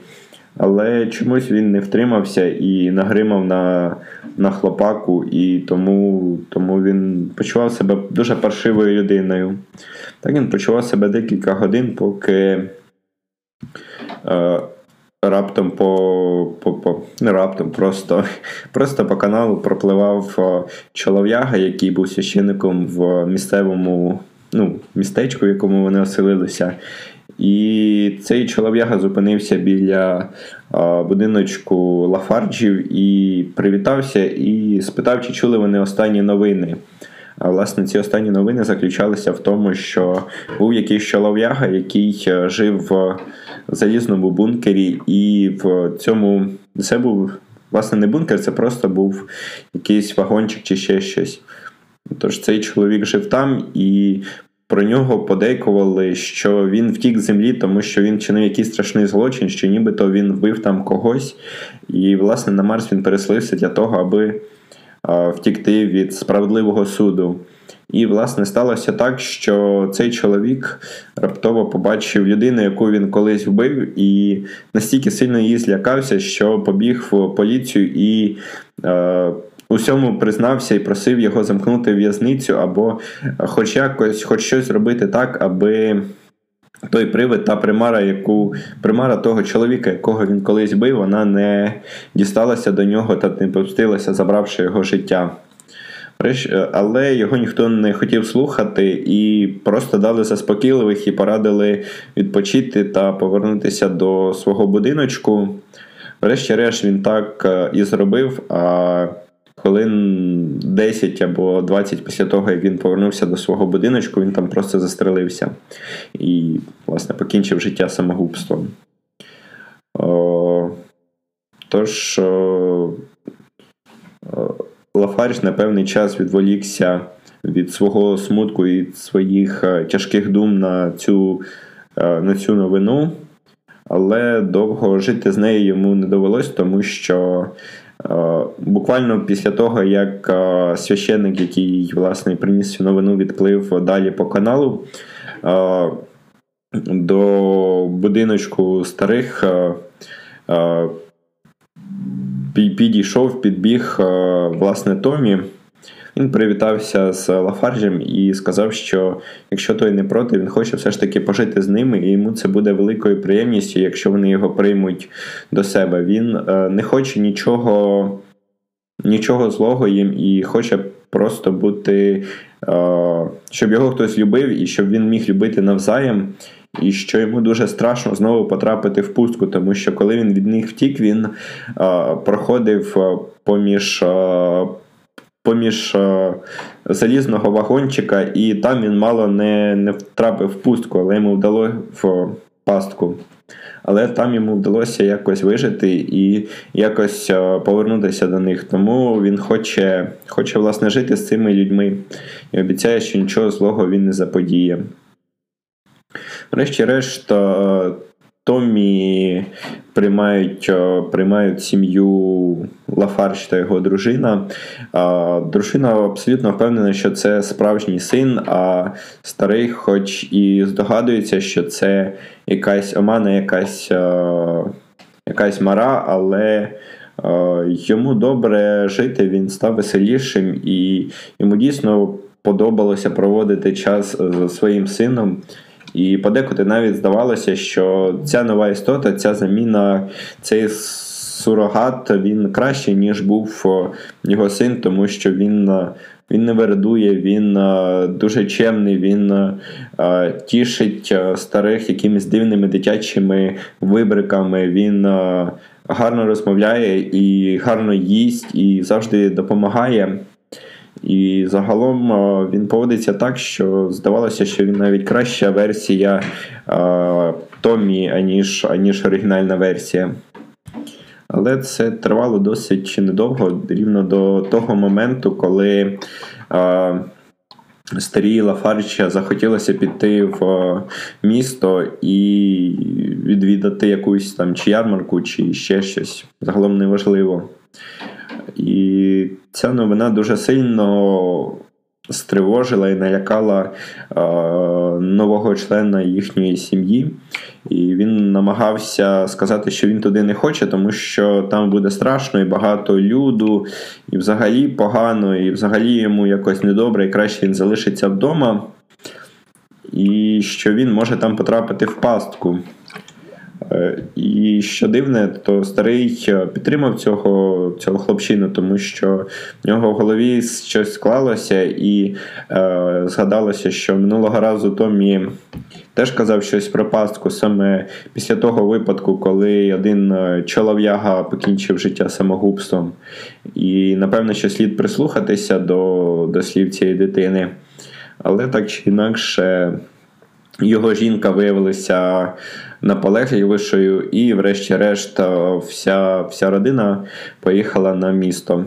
Але чомусь він не втримався і нагримав на, на хлопаку, і тому, тому він почував себе дуже паршивою людиною. Так він почував себе декілька годин, поки е, раптом по, по, по не раптом, просто, просто по каналу пропливав чолов'яга, який був священником в місцевому ну, містечку, в якому вони оселилися. І цей чолов'яга зупинився біля а, будиночку Лафарджів і привітався, і спитав, чи чули вони останні новини. А власне, ці останні новини заключалися в тому, що був якийсь чолов'яга, який жив в залізному бункері, і в цьому... Це був, власне, не бункер, це просто був якийсь вагончик чи ще щось. Тож цей чоловік жив там, і... Про нього подейкували, що він втік з землі, тому що він чинив якийсь страшний злочин, що нібито він вбив там когось. І, власне, на Марс він переселився для того, аби втікти від справедливого суду. І, власне, сталося так, що цей чоловік раптово побачив людину, яку він колись вбив, і настільки сильно її злякався, що побіг в поліцію і е, усьому признався і просив його замкнути в в'язницю або хоч якось, хоч щось зробити так, аби той привид, та примара, яку, примара того чоловіка, якого він колись бив, вона не дісталася до нього та не помстилася, забравши його життя. Але його ніхто не хотів слухати і просто дали заспокійливих і порадили відпочити та повернутися до свого будиночку. Врешті-решт він так і зробив, а хвилин десять або двадцять після того, як він повернувся до свого будиночку, він там просто застрелився і, власне, покінчив життя самогубством. Тож... Лафардж на певний час відволікся від свого смутку і своїх тяжких дум на цю, на цю новину, але довго жити з нею йому не довелось, тому що буквально після того, як священник, який, власне, приніс цю новину, відплив далі по каналу до будиночку старих, підійшов, підбіг, власне, Томмі. Він привітався з Лафарджем і сказав, що якщо той не проти, він хоче все ж таки пожити з ними, і йому це буде великою приємністю, якщо вони його приймуть до себе. Він не хоче нічого, нічого злого їм і хоче просто бути, щоб його хтось любив і щоб він міг любити навзаєм. І що йому дуже страшно знову потрапити в пустку, тому що коли він від них втік, він а, проходив поміж, а, поміж а, залізного вагончика, і там він мало не, не втрапив в пустку, але йому вдалося в пастку. Але там йому вдалося якось вижити і якось а, повернутися до них. Тому він хоче, хоче, власне, жити з цими людьми і обіцяє, що нічого злого він не заподіє. Врешті-решт, Томмі приймають, приймають сім'ю Лафардж та його дружина. Дружина абсолютно впевнена, що це справжній син, а старий хоч і здогадується, що це якась омана, якась, якась мара, але йому добре жити, він став веселішим і йому дійсно подобалося проводити час зі своїм сином. І подекуди навіть здавалося, що ця нова істота, ця заміна, цей сурогат, він кращий, ніж був його син, тому що він, він не вередує, він дуже чемний, він тішить старих якимись дивними дитячими вибриками, він гарно розмовляє і гарно їсть, і завжди допомагає. І загалом він поводиться так, що здавалося, що він навіть краща версія а, Томмі, аніж, аніж оригінальна версія. Але це тривало досить недовго, рівно до того моменту, коли а, старій Лафардж захотілося піти в місто і відвідати якусь там чи ярмарку, чи ще щось. Загалом неважливо. І ця новина дуже сильно стривожила і налякала е, нового члена їхньої сім'ї. І він намагався сказати, що він туди не хоче, тому що там буде страшно і багато люду, і взагалі погано, і взагалі йому якось недобре, і краще він залишиться вдома, і що він може там потрапити в пастку. І що дивне, то старий підтримав цього, цього хлопчину, тому що в нього в голові щось склалося і е, згадалося, що минулого разу Томмі теж казав щось про пастку саме після того випадку, коли один чолов'яга покінчив життя самогубством. І напевно, що слід прислухатися до, до слів цієї дитини. Але так чи інакше його жінка виявилася наполегливішою, і врешті-решт вся, вся родина поїхала на місто.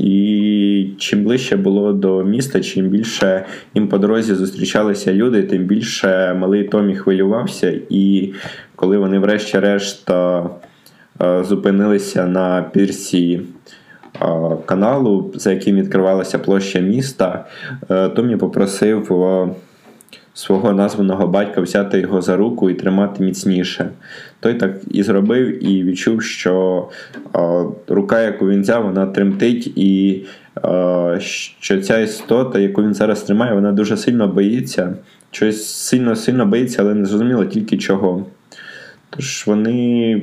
І чим ближче було до міста, чим більше їм по дорозі зустрічалися люди, тим більше малий Томмі хвилювався. І коли вони врешті-решт зупинилися на пірсі каналу, за яким відкривалася площа міста, Томмі попросив свого названого батька взяти його за руку і тримати міцніше. Той так і зробив, і відчув, що рука, яку він взяв, вона тремтить, і що ця істота, яку він зараз тримає, вона дуже сильно боїться. Щось сильно-сильно боїться, але не зрозуміло тільки чого. Тож вони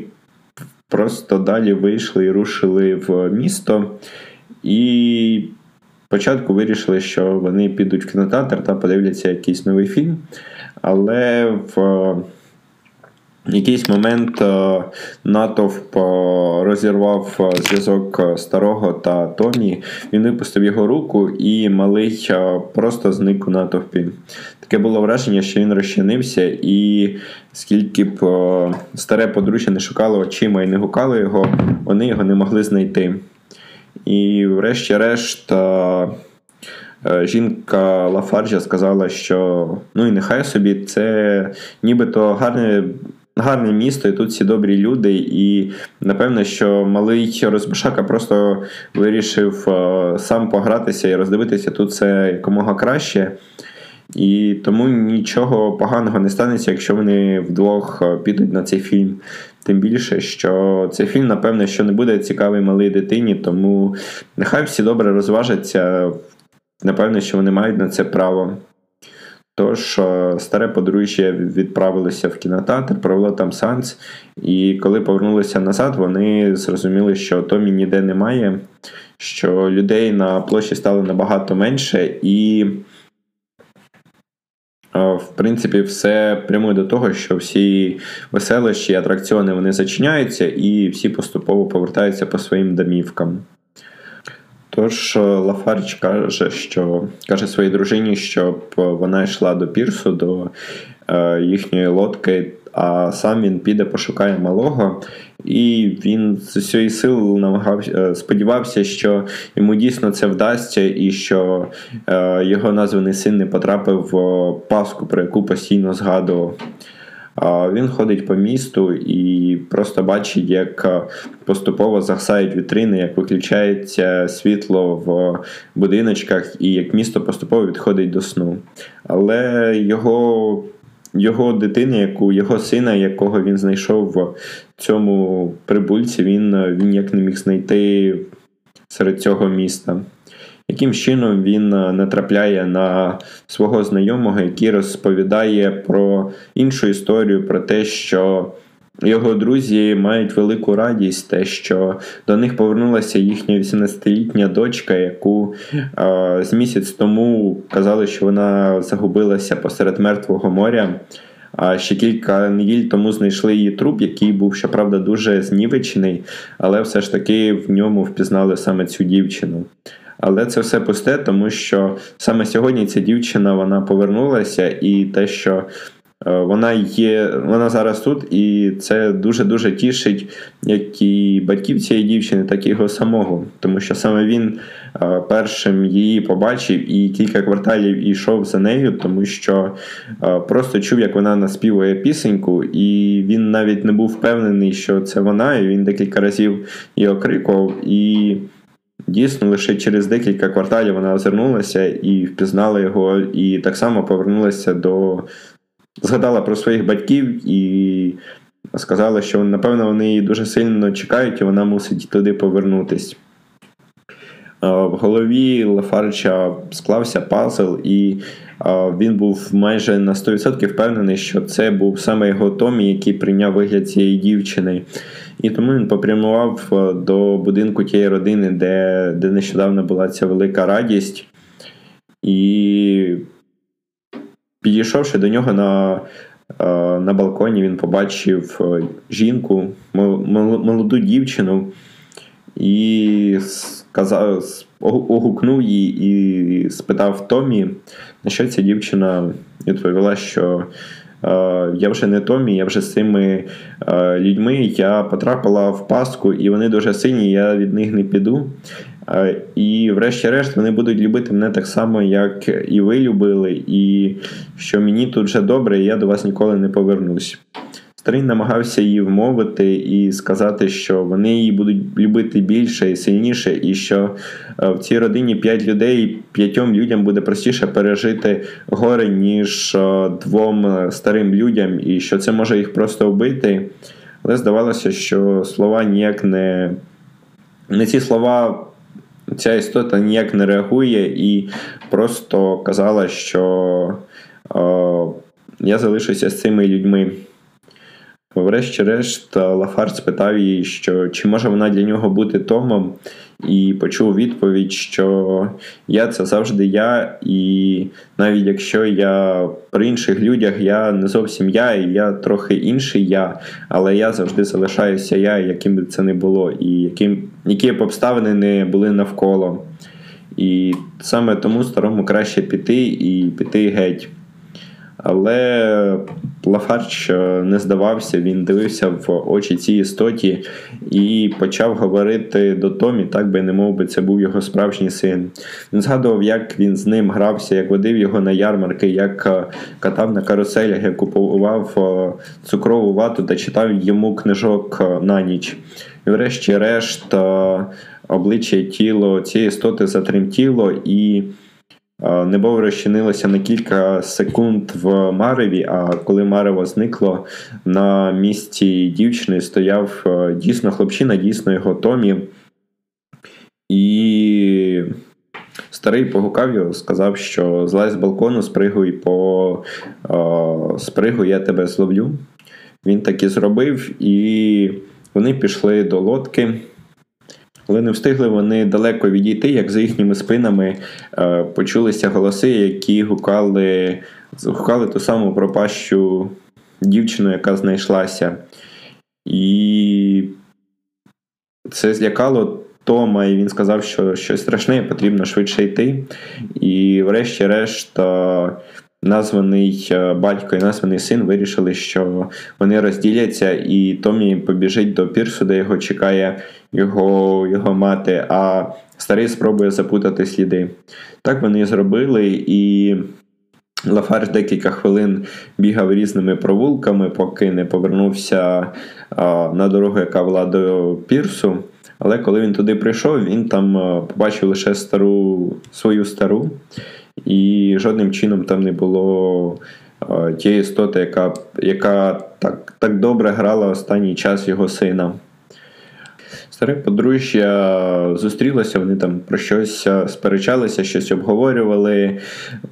просто далі вийшли і рушили в місто. І спочатку вирішили, що вони підуть в кінотеатр та подивляться якийсь новий фільм. Але в якийсь момент натовп розірвав зв'язок старого та Томмі. Він випустив його руку, і малий просто зник у натовпі. Таке було враження, що він розчинився, і скільки б старе подружжя не шукало очима і не гукало його, вони його не могли знайти. І врешті-решт жінка Лафарджа сказала, що ну і нехай собі, це нібито гарне, гарне місто, і тут всі добрі люди, і напевно, що малий розбишака просто вирішив сам погратися і роздивитися тут це якомога краще. І тому нічого поганого не станеться, якщо вони вдвох підуть на цей фільм. Тим більше, що цей фільм, напевно, що не буде цікавий малій дитині, тому нехай всі добре розважаться, напевно, що вони мають на це право. Тож старе подружжя відправилося в кінотеатр, провело там сеанс, і коли повернулися назад, вони зрозуміли, що Томмі ніде немає, що людей на площі стало набагато менше, і в принципі, все прямує до того, що всі веселищі і атракціони вони зачиняються, і всі поступово повертаються по своїм домівкам. Тож Лафардж каже, що, каже своїй дружині, щоб вона йшла до пірсу, до е, їхньої лодки, а сам він піде пошукає малого. І він з усієї сили намагався, сподівався, що йому дійсно це вдасться, і що е, його названий син не потрапив в паску, про яку постійно згадував. Е, він ходить по місту і просто бачить, як поступово загасають вітрини, як виключається світло в будиночках, і як місто поступово відходить до сну. Але його... Його дитина, яку, його сина, якого він знайшов в цьому прибульці, він ніяк не міг знайти серед цього міста. Яким чином він натрапляє на свого знайомого, який розповідає про іншу історію, про те, що його друзі мають велику радість, те, що до них повернулася їхня вісімнадцятилітня дочка, яку е, з місяць тому казали, що вона загубилася посеред Мертвого моря. А ще кілька неділь тому знайшли її труп, який був, щоправда, дуже знівечений, але все ж таки в ньому впізнали саме цю дівчину. Але це все пусте, тому що саме сьогодні ця дівчина, вона повернулася, і те, що Вона є, вона зараз тут, і це дуже-дуже тішить як і батьків цієї дівчини, так і його самого. Тому що саме він першим її побачив і кілька кварталів йшов за нею, тому що просто чув, як вона наспівує пісеньку, і він навіть не був впевнений, що це вона, і він декілька разів її окрикував, і дійсно, лише через декілька кварталів вона озирнулася і впізнала його, і так само повернулася до... Згадала про своїх батьків і сказала, що, напевно, вони її дуже сильно чекають, і вона мусить туди повернутись. В голові Лафарджа склався пазл, і він був майже на сто відсотків впевнений, що це був саме його Томмі, який прийняв вигляд цієї дівчини. І тому він попрямував до будинку тієї родини, де, де нещодавно була ця велика радість. І... Підійшовши до нього на, на балконі, він побачив жінку, молоду дівчину, і сказав, огукнув її і спитав Томмі, на що ця дівчина відповіла, що я вже не Томмі, я вже з цими людьми, я потрапила в пастку, і вони дуже сильні, я від них не піду. І врешті-решт вони будуть любити мене так само, як і ви любили, і що мені тут вже добре, і я до вас ніколи не повернусь. З Старий намагався її вмовити і сказати, що вони її будуть любити більше і сильніше, і що в цій родині п'ять людей, п'ятьом людям буде простіше пережити горе, ніж двом старим людям, і що це може їх просто вбити. Але здавалося, що слова ніяк не... на ці слова ця істота ніяк не реагує і просто казала, що о, я залишуся з цими людьми. Врешті-решт Лафардж спитав її, що чи може вона для нього бути Томом, і почув відповідь, що я – це завжди я, і навіть якщо я при інших людях, я не зовсім я, і я трохи інший я, але я завжди залишаюся я, яким би це не було, і яким, які б обставини не були навколо. І саме тому старому краще піти і піти геть. Але Лафардж не здавався, він дивився в очі цій істоті і почав говорити до Томі, так би не мов би це був його справжній син. Він згадував, як він з ним грався, як водив його на ярмарки, як катав на каруселях, як купував цукрову вату та читав йому книжок на ніч. І врешті-решт обличчя і тіло цієї істоти затремтіло, і небо розчинилося на кілька секунд в мареві, а коли марево зникло, на місці дівчини стояв дійсно хлопчина, дійсно його Томі. І старий погукав його, сказав, що злазь з балкону, спригуй, по... спригуй, я тебе зловлю. Він так і зробив, і вони пішли до лодки. Але не встигли вони далеко відійти, як за їхніми спинами е, почулися голоси, які гукали, гукали ту саму пропащу дівчину, яка знайшлася. І це злякало Тома, і він сказав, що щось страшне, потрібно швидше йти. І врешті-решт е, названий батько і названий син вирішили, що вони розділяться, і Томі побіжить до пірсу, де його чекає його, його мати, а старий спробує запутати сліди. Так вони і зробили, і Лафардж декілька хвилин бігав різними провулками, поки не повернувся а, на дорогу, яка вела до пірсу. Але коли він туди прийшов, він там а, побачив лише стару, свою стару, і жодним чином там не було а, тієї істоти, яка, яка так, так добре грала останній час його сина. Старе подружжя зустрілося, вони там про щось сперечалися, щось обговорювали,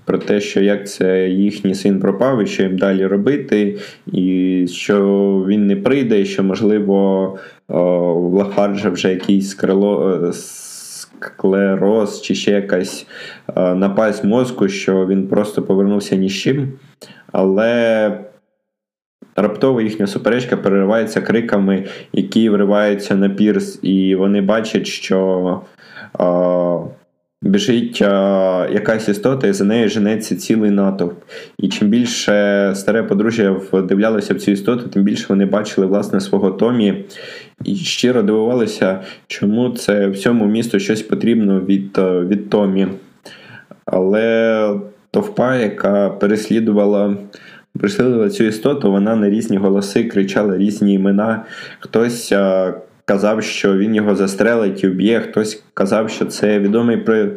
про те, що як це їхній син пропав і що їм далі робити, і що він не прийде, і що, можливо, у Лафарджа вже якийсь скрило... склероз чи ще якась напасть мозку, що він просто повернувся ні з чим. Але раптово їхня суперечка переривається криками, які вриваються на пірс, і вони бачать, що а, біжить а, якась істота, і за нею женеться цілий натовп. І чим більше старе подружжя вдивлялося в цю істоту, тим більше вони бачили, власне, свого Томі. І щиро дивувалися, чому це всьому місту щось потрібно від, від Томі. Але товпа, яка переслідувала... Прислідувала цю істоту, вона на різні голоси кричала різні імена. Хтось а, казав, що він його застрелить і вб'є, хтось казав, що це відомий при,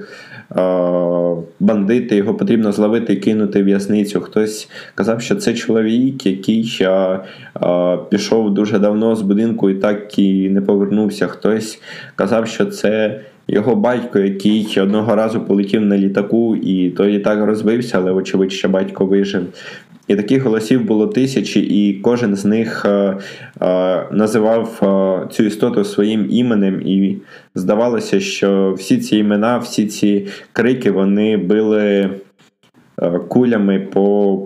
а, бандит, його потрібно зловити і кинути в в'язницю. Хтось казав, що це чоловік, який а, а, пішов дуже давно з будинку і так і не повернувся. Хтось казав, що це його батько, який одного разу полетів на літаку, і той літак розбився, але очевидь, що батько вижив. І таких голосів було тисячі, і кожен з них а, а, називав а, цю істоту своїм іменем, і здавалося, що всі ці імена, всі ці крики, вони били а, кулями по,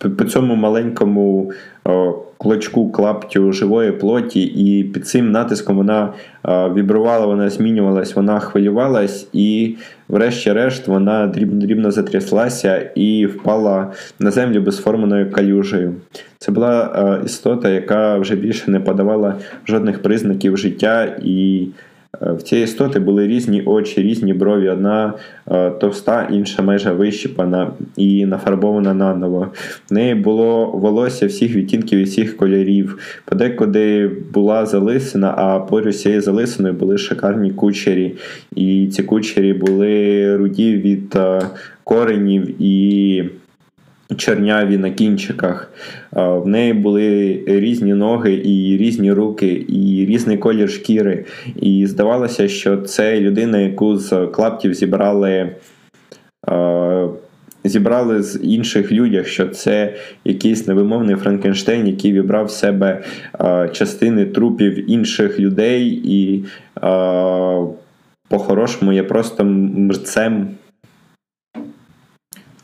по, по цьому маленькому а, клочку, клаптю живої плоті, і під цим натиском вона а, вібрувала, вона змінювалась, вона хвилювалась, і врешті-решт вона дрібно-дрібно затряслася і впала на землю безформеною калюжею. Це була а, істота, яка вже більше не подавала жодних признаків життя, і В цієї істоти були різні очі, різні брові, одна товста, інша майже вищіпана і нафарбована наново. В неї було волосся всіх відтінків і всіх кольорів. Подекуди була залисина, а поруч цієї залисиною були шикарні кучері. І ці кучері були руді від коренів і чорняві на кінчиках. В неї були різні ноги і різні руки, і різний колір шкіри. І здавалося, що це людина, яку з клаптів зібрали, зібрали з інших людей, що це якийсь невимовний Франкенштейн, який вібрав в себе частини трупів інших людей і по-хорошому є просто мерцем.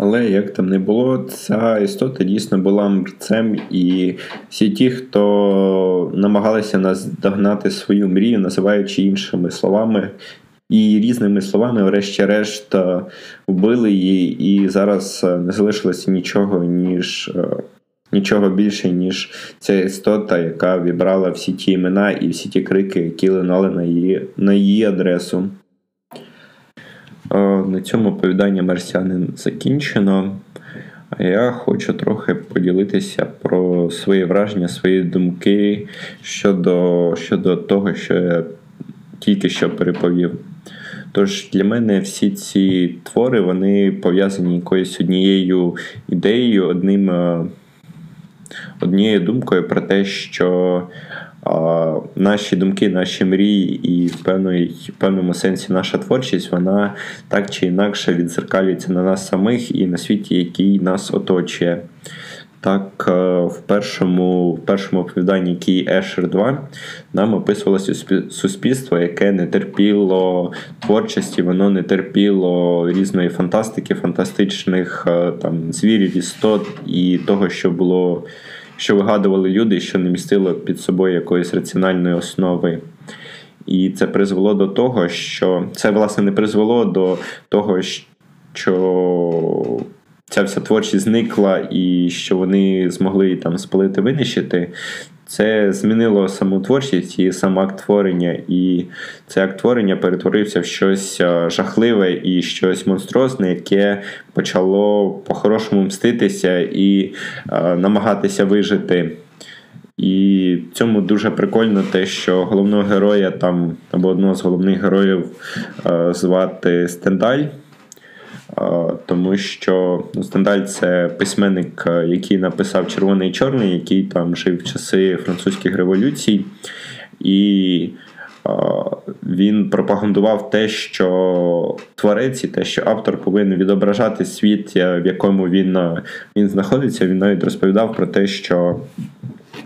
Але, як там не було, ця істота дійсно була мерцем, і всі ті, хто намагалися наздогнати свою мрію, називаючи іншими словами і різними словами, врешті-решт вбили її, і зараз не залишилося нічого, ніж, нічого більше, ніж ця істота, яка вібрала всі ті імена і всі ті крики, які лунали на її, на її адресу. На цьому оповідання «Марсіанин» закінчено. Я хочу трохи поділитися про свої враження, свої думки щодо, щодо того, що я тільки що переповів. Тож для мене всі ці твори, вони пов'язані якоюсь однією ідеєю, одним, однією думкою про те, що наші думки, наші мрії і в, певної, в певному сенсі наша творчість, вона так чи інакше відзеркалюється на нас самих і на світі, який нас оточує. Так, в першому, в першому оповіданні «Ешер-два» нам описувалося суспільство, яке не терпіло творчості, воно не терпіло різної фантастики, фантастичних там, звірів, істот і того, що було, що вигадували люди, що не містило під собою якоїсь раціональної основи. І це призвело до того, що... Це, власне, не призвело до того, що ця вся творчість зникла і що вони змогли її там спалити, винищити. Це змінило саму творчість і сам акт творення. І цей акт творення перетворився в щось жахливе і щось монструозне, яке почало по-хорошому мститися і е, намагатися вижити. І в цьому дуже прикольно те, що головного героя там, або одного з головних героїв е, звати Стендаль. Тому що ну, Стендаль – це письменник, який написав «Червоний і чорний», який там жив в часи французьких революцій. І а, він пропагандував те, що творець і те, що автор повинен відображати світ, в якому він, він знаходиться. Він навіть розповідав про те, що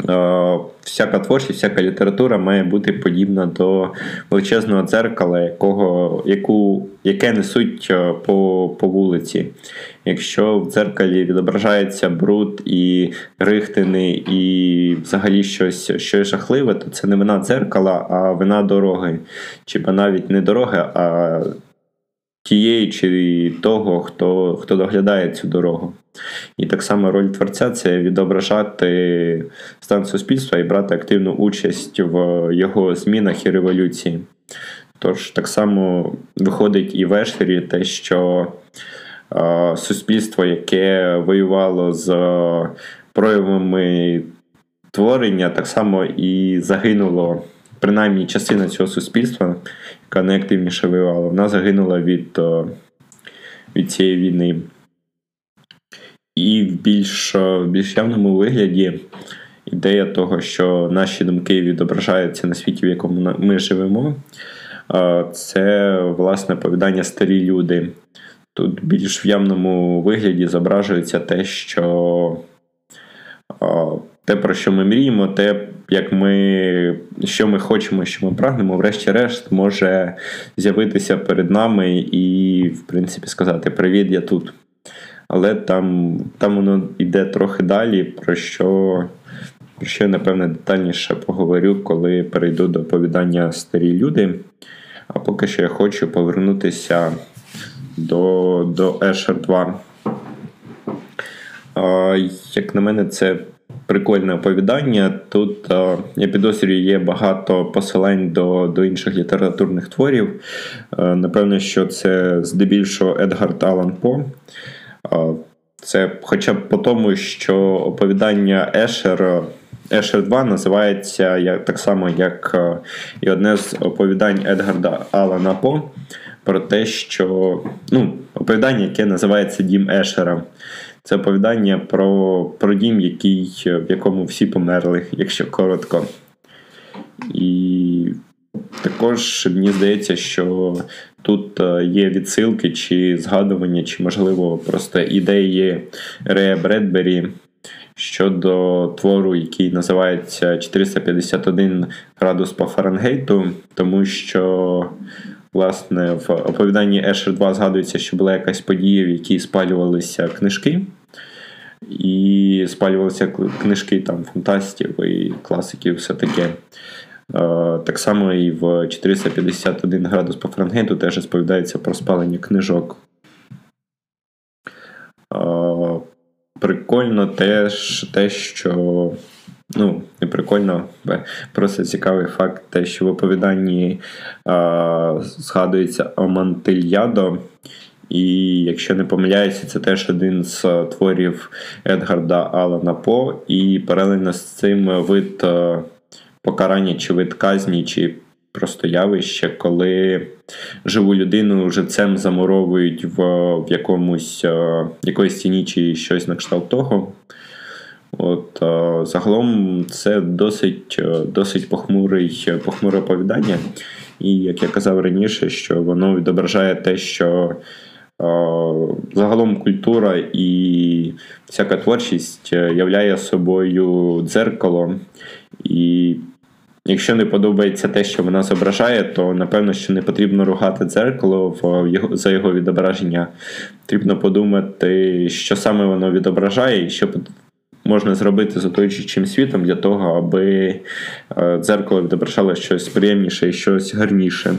а, всяка творчість, всяка література має бути подібна до величезного дзеркала, якого, яку, яке несуть по, по вулиці. Якщо в дзеркалі відображається бруд і рихтини, і взагалі щось, щось жахливе, то це не вина дзеркала, а вина дороги. Чи навіть не дороги, а тієї чи того, хто, хто доглядає цю дорогу. І так само роль творця – це відображати стан суспільства і брати активну участь в його змінах і революції. Тож так само виходить і в Ешері те, що е, суспільство, яке воювало з е, проявами творення, так само і загинуло, принаймні частина цього суспільства, яка найактивніше воювала, вона загинула від, е, від цієї війни. І в більш, в більш явному вигляді ідея того, що наші думки відображаються на світі, в якому ми живемо, це, власне, оповідання «Старі люди». Тут більш в явному вигляді зображується те, що те, про що ми мріємо, те, як ми, що ми хочемо, що ми прагнемо, врешті-решт може з'явитися перед нами і, в принципі, сказати «Привіт, я тут». Але там, там воно йде трохи далі, про що, про що я, напевне, детальніше поговорю, коли перейду до оповідання «Старі люди». А поки що я хочу повернутися до, до Ешер-два. Як на мене, це прикольне оповідання. Тут, я підозрюю, є багато посилань до, до інших літературних творів. Напевно, що це здебільшого Едгар Аллан По. Це хоча б по тому, що оповідання Ешер, Ешер-два називається як, так само, як і одне з оповідань Едгара Аллана По про те, що... Ну, оповідання, яке називається «Дім Ешера». Це оповідання про, про дім, який, в якому всі померли, якщо коротко. І також, мені здається, що тут є відсилки чи згадування, чи, можливо, просто ідеї Рея Бредбері щодо твору, який називається чотириста п'ятдесят один градус по Фаренгейту, тому що, власне, в оповіданні Ешер-два згадується, що була якась подія, в якій спалювалися книжки. І спалювалися книжки там фантастів і класиків, все таке. Так само і в чотириста п'ятдесят один градус по Фаренгейту теж розповідається про спалення книжок. Прикольно теж те, що... Ну, не прикольно, просто цікавий факт, те, що в оповіданні а, згадується Амонтильядо, і, якщо не помиляюся, це теж один з творів Едгара Аллана По, і паралельно з цим вид покарання, чи вид казні, чи просто явище, коли живу людину живцем замуровують в, в якомусь, якоїсь тіні, чи щось на кшталт того. От, загалом це досить, досить похмуре оповідання. І, як я казав раніше, що воно відображає те, що е, загалом культура і всяка творчість являє собою дзеркало. І якщо не подобається те, що вона зображає, то, напевно, що не потрібно ругати дзеркало в його, за його відображення. Потрібно подумати, що саме воно відображає і що можна зробити з оточуючим світом для того, аби дзеркало відображало щось приємніше і щось гарніше.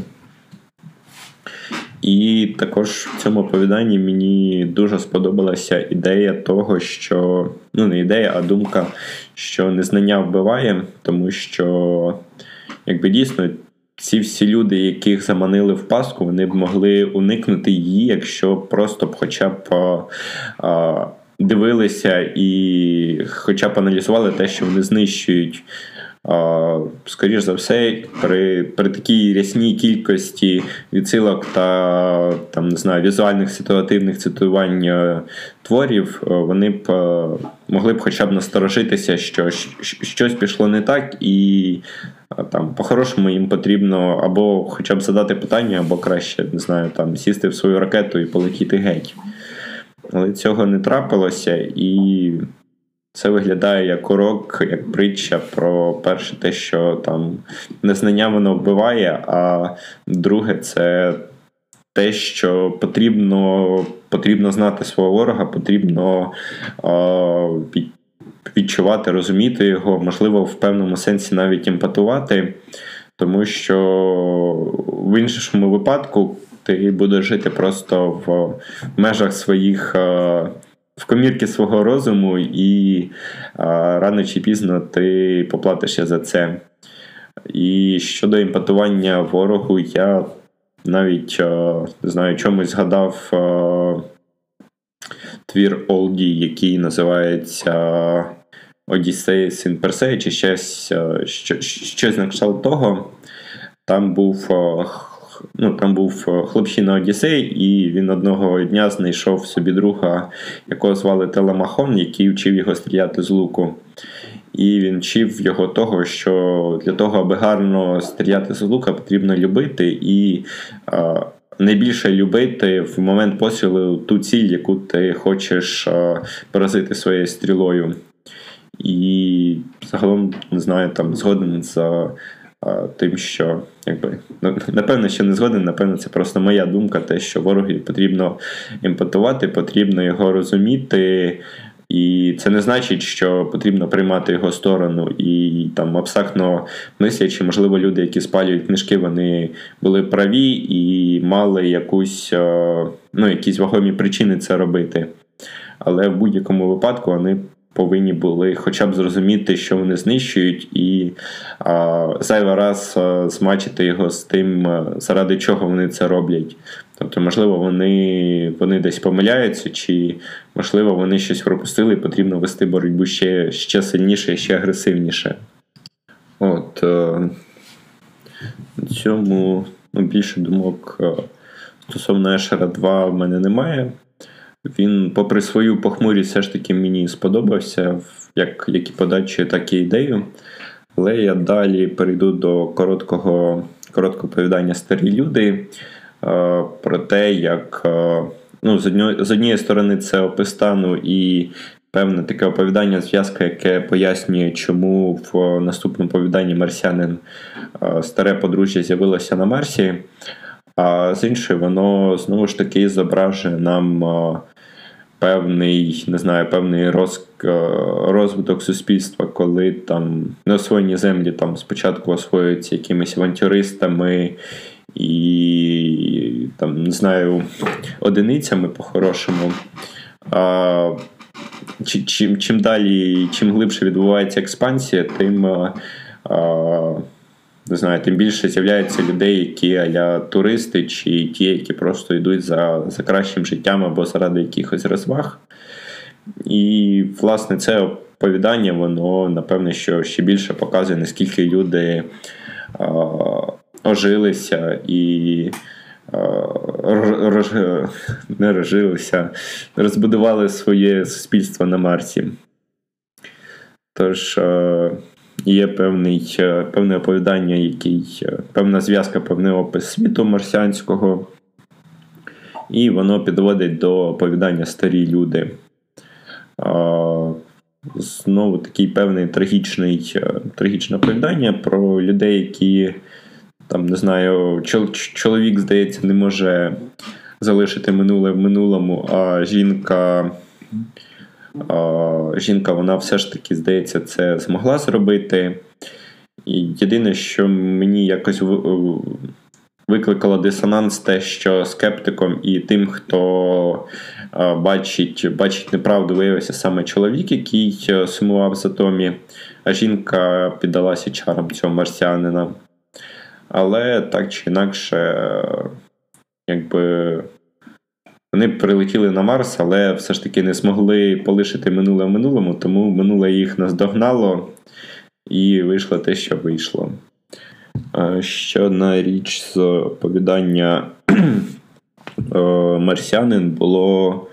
І також в цьому оповіданні мені дуже сподобалася ідея того, що... Ну, не ідея, а думка, що незнання вбиває, тому що, якби дійсно, ці всі люди, яких заманили в пастку, вони б могли уникнути її, якщо просто б хоча б... А, дивилися і хоча б аналізували те, що вони знищують. Скоріше за все, при, при такій рясній кількості відсилок та там, не знаю, візуальних ситуативних цитувань творів, вони б могли б хоча б насторожитися, що щось пішло не так, і там, по-хорошому їм потрібно або хоча б задати питання, або краще, не знаю, там, сісти в свою ракету і полетіти геть. Але цього не трапилося, і це виглядає як урок, як притча про перше те, що там незнання воно вбиває, а друге це те, що потрібно, потрібно знати свого ворога, потрібно е- відчувати, розуміти його, можливо, в певному сенсі навіть емпатувати, тому що в іншому випадку ти будеш жити просто в межах своїх, в комірці свого розуму, і рано чи пізно ти поплатишся за це. І щодо імпатування ворогу, я навіть, не знаю, чомусь згадав твір Олді, який називається «Одіссей Син Персея», чи щось, щось на кшталт того. Там був... Ну, там був хлопчина Одіссей, і він одного дня знайшов собі друга, якого звали Телемахон, який вчив його стріляти з луку. І він вчив його того, що для того, аби гарно стріляти з лука, потрібно любити і а, найбільше любити в момент пострілу ту ціль, яку ти хочеш а, поразити своєю стрілою. І загалом, не знаю, там згоден за... тим, що, якби, напевно, що не згоден, напевно, це просто моя думка, те, що ворогу потрібно емпатувати, потрібно його розуміти, і це не значить, що потрібно приймати його сторону, і там абстрактно мислячи, можливо, люди, які спалюють книжки, вони були праві і мали якусь, ну, якісь вагомі причини це робити, але в будь-якому випадку вони повинні були хоча б зрозуміти, що вони знищують, і а, зайвий раз а, змачити його з тим, заради чого вони це роблять. Тобто, можливо, вони, вони десь помиляються, чи, можливо, вони щось пропустили, і потрібно вести боротьбу ще, ще сильніше, ще агресивніше. От, а, на цьому, ну, більше думок стосовно Ешера два в мене немає. Він, попри свою похмурість, все ж таки мені сподобався, як, як і подачею, так і ідею. Але я далі перейду до короткого, короткого оповідання «Старі люди», е, про те, як е, ну, з, одні, з однієї сторони це опис стану і певне таке оповідання, зв'язка, яке пояснює, чому в наступному оповіданні марсіанин е, старе подружжя з'явилося на Марсі. А з іншої, воно знову ж таки зображує нам е, певний, не знаю, певний роз, е, розвиток суспільства, коли там неосвоєні землі там спочатку освоюються якимись авантюристами і там, не знаю, одиницями по-хорошому. Е, чи, чим, чим далі, чим глибше відбувається експансія, тим е, е, не знаю, тим більше з'являються людей, які а-ля туристи, чи ті, які просто йдуть за, за кращим життям або заради якихось розваг. І, власне, це оповідання, воно, напевно, що ще більше показує, наскільки люди а, ожилися і а, рож, не розжилися, розбудували своє суспільство на Марсі. Тож... А, є певний, певне оповідання, який, певна зв'язка, певний опис світу марсіанського. І воно підводить до оповідання «Старі люди». Знову такий певний трагічний, трагічне оповідання про людей, які, там, не знаю, чоловік, здається, не може залишити минуле в минулому, а жінка... Жінка, вона все ж таки, здається, це змогла зробити. І єдине, що мені якось викликало дисонанс, те, що скептиком і тим, хто бачить, бачить неправду, виявився саме чоловік, який сумував за Томмі, а жінка піддалася чарам цього марсіанина. Але так чи інакше, якби... Вони прилетіли на Марс, але все ж таки не змогли полишити минуле в минулому, тому минуле їх наздогнало і вийшло те, що вийшло. Ще одна річ з оповідання «Марсіанин» було,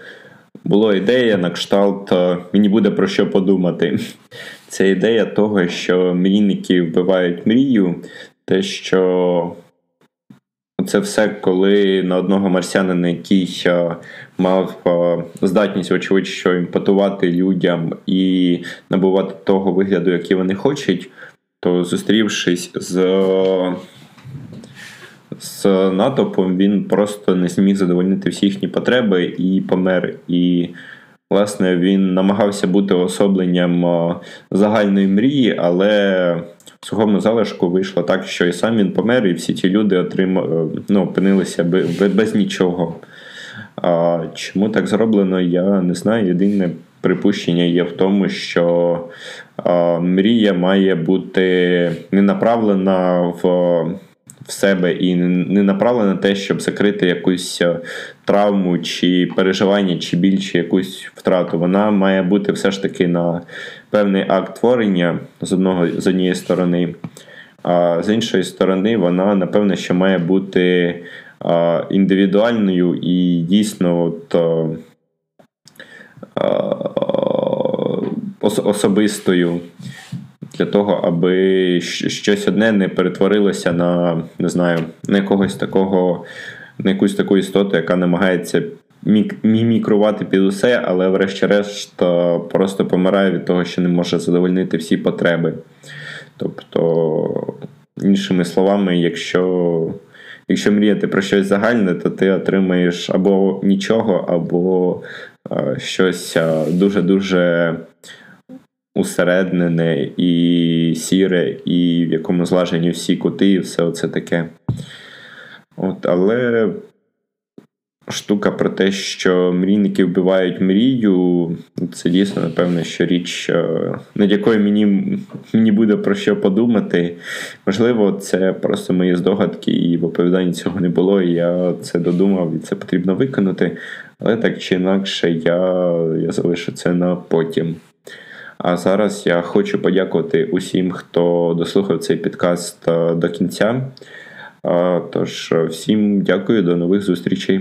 було ідея на кшталт «Мені буде про що подумати». Це ідея того, що мрійники вбивають мрію, те, що... Це все, коли на одного марсіанина, який а, мав а, здатність, очевидно, що імпотувати людям і набувати того вигляду, який вони хочуть, то зустрівшись з, з натовпом, він просто не зміг задовольнити всі їхні потреби і помер. І, власне, він намагався бути уособленням а, загальної мрії, але... В сухому залишку вийшло так, що і сам він помер, і всі ті люди отримали, ну, опинилися без нічого. А чому так зроблено, я не знаю. Єдине припущення є в тому, що а, мрія має бути не направлена в, в себе і не направлена на те, щоб закрити якусь травму, чи переживання, чи біль, чи якусь втрату. Вона має бути все ж таки на певний акт творення з, одного, з однієї сторони, а з іншої сторони вона, напевно, що має бути а, індивідуальною і дійсно от, а, ос- особистою для того, аби щось одне не перетворилося на, не знаю, на когось такого, на якусь таку істоту, яка намагається мімікрувати під усе, але врешті-решт просто помирає від того, що не може задовольнити всі потреби. Тобто, іншими словами, якщо, якщо мріяти про щось загальне, то ти отримаєш або нічого, або щось дуже-дуже усереднене і сіре, і в якому злажені всі кути, і все оце таке. От, але... штука про те, що мрійники вбивають мрію, це дійсно, напевно, що річ, над якою мені, мені буде про що подумати. Можливо, це просто мої здогадки, і в оповіданні цього не було, і я це додумав, і це потрібно виконати. Але так чи інакше, я, я залишу це на потім. А зараз я хочу подякувати усім, хто дослухав цей підкаст до кінця. Тож всім дякую, до нових зустрічей.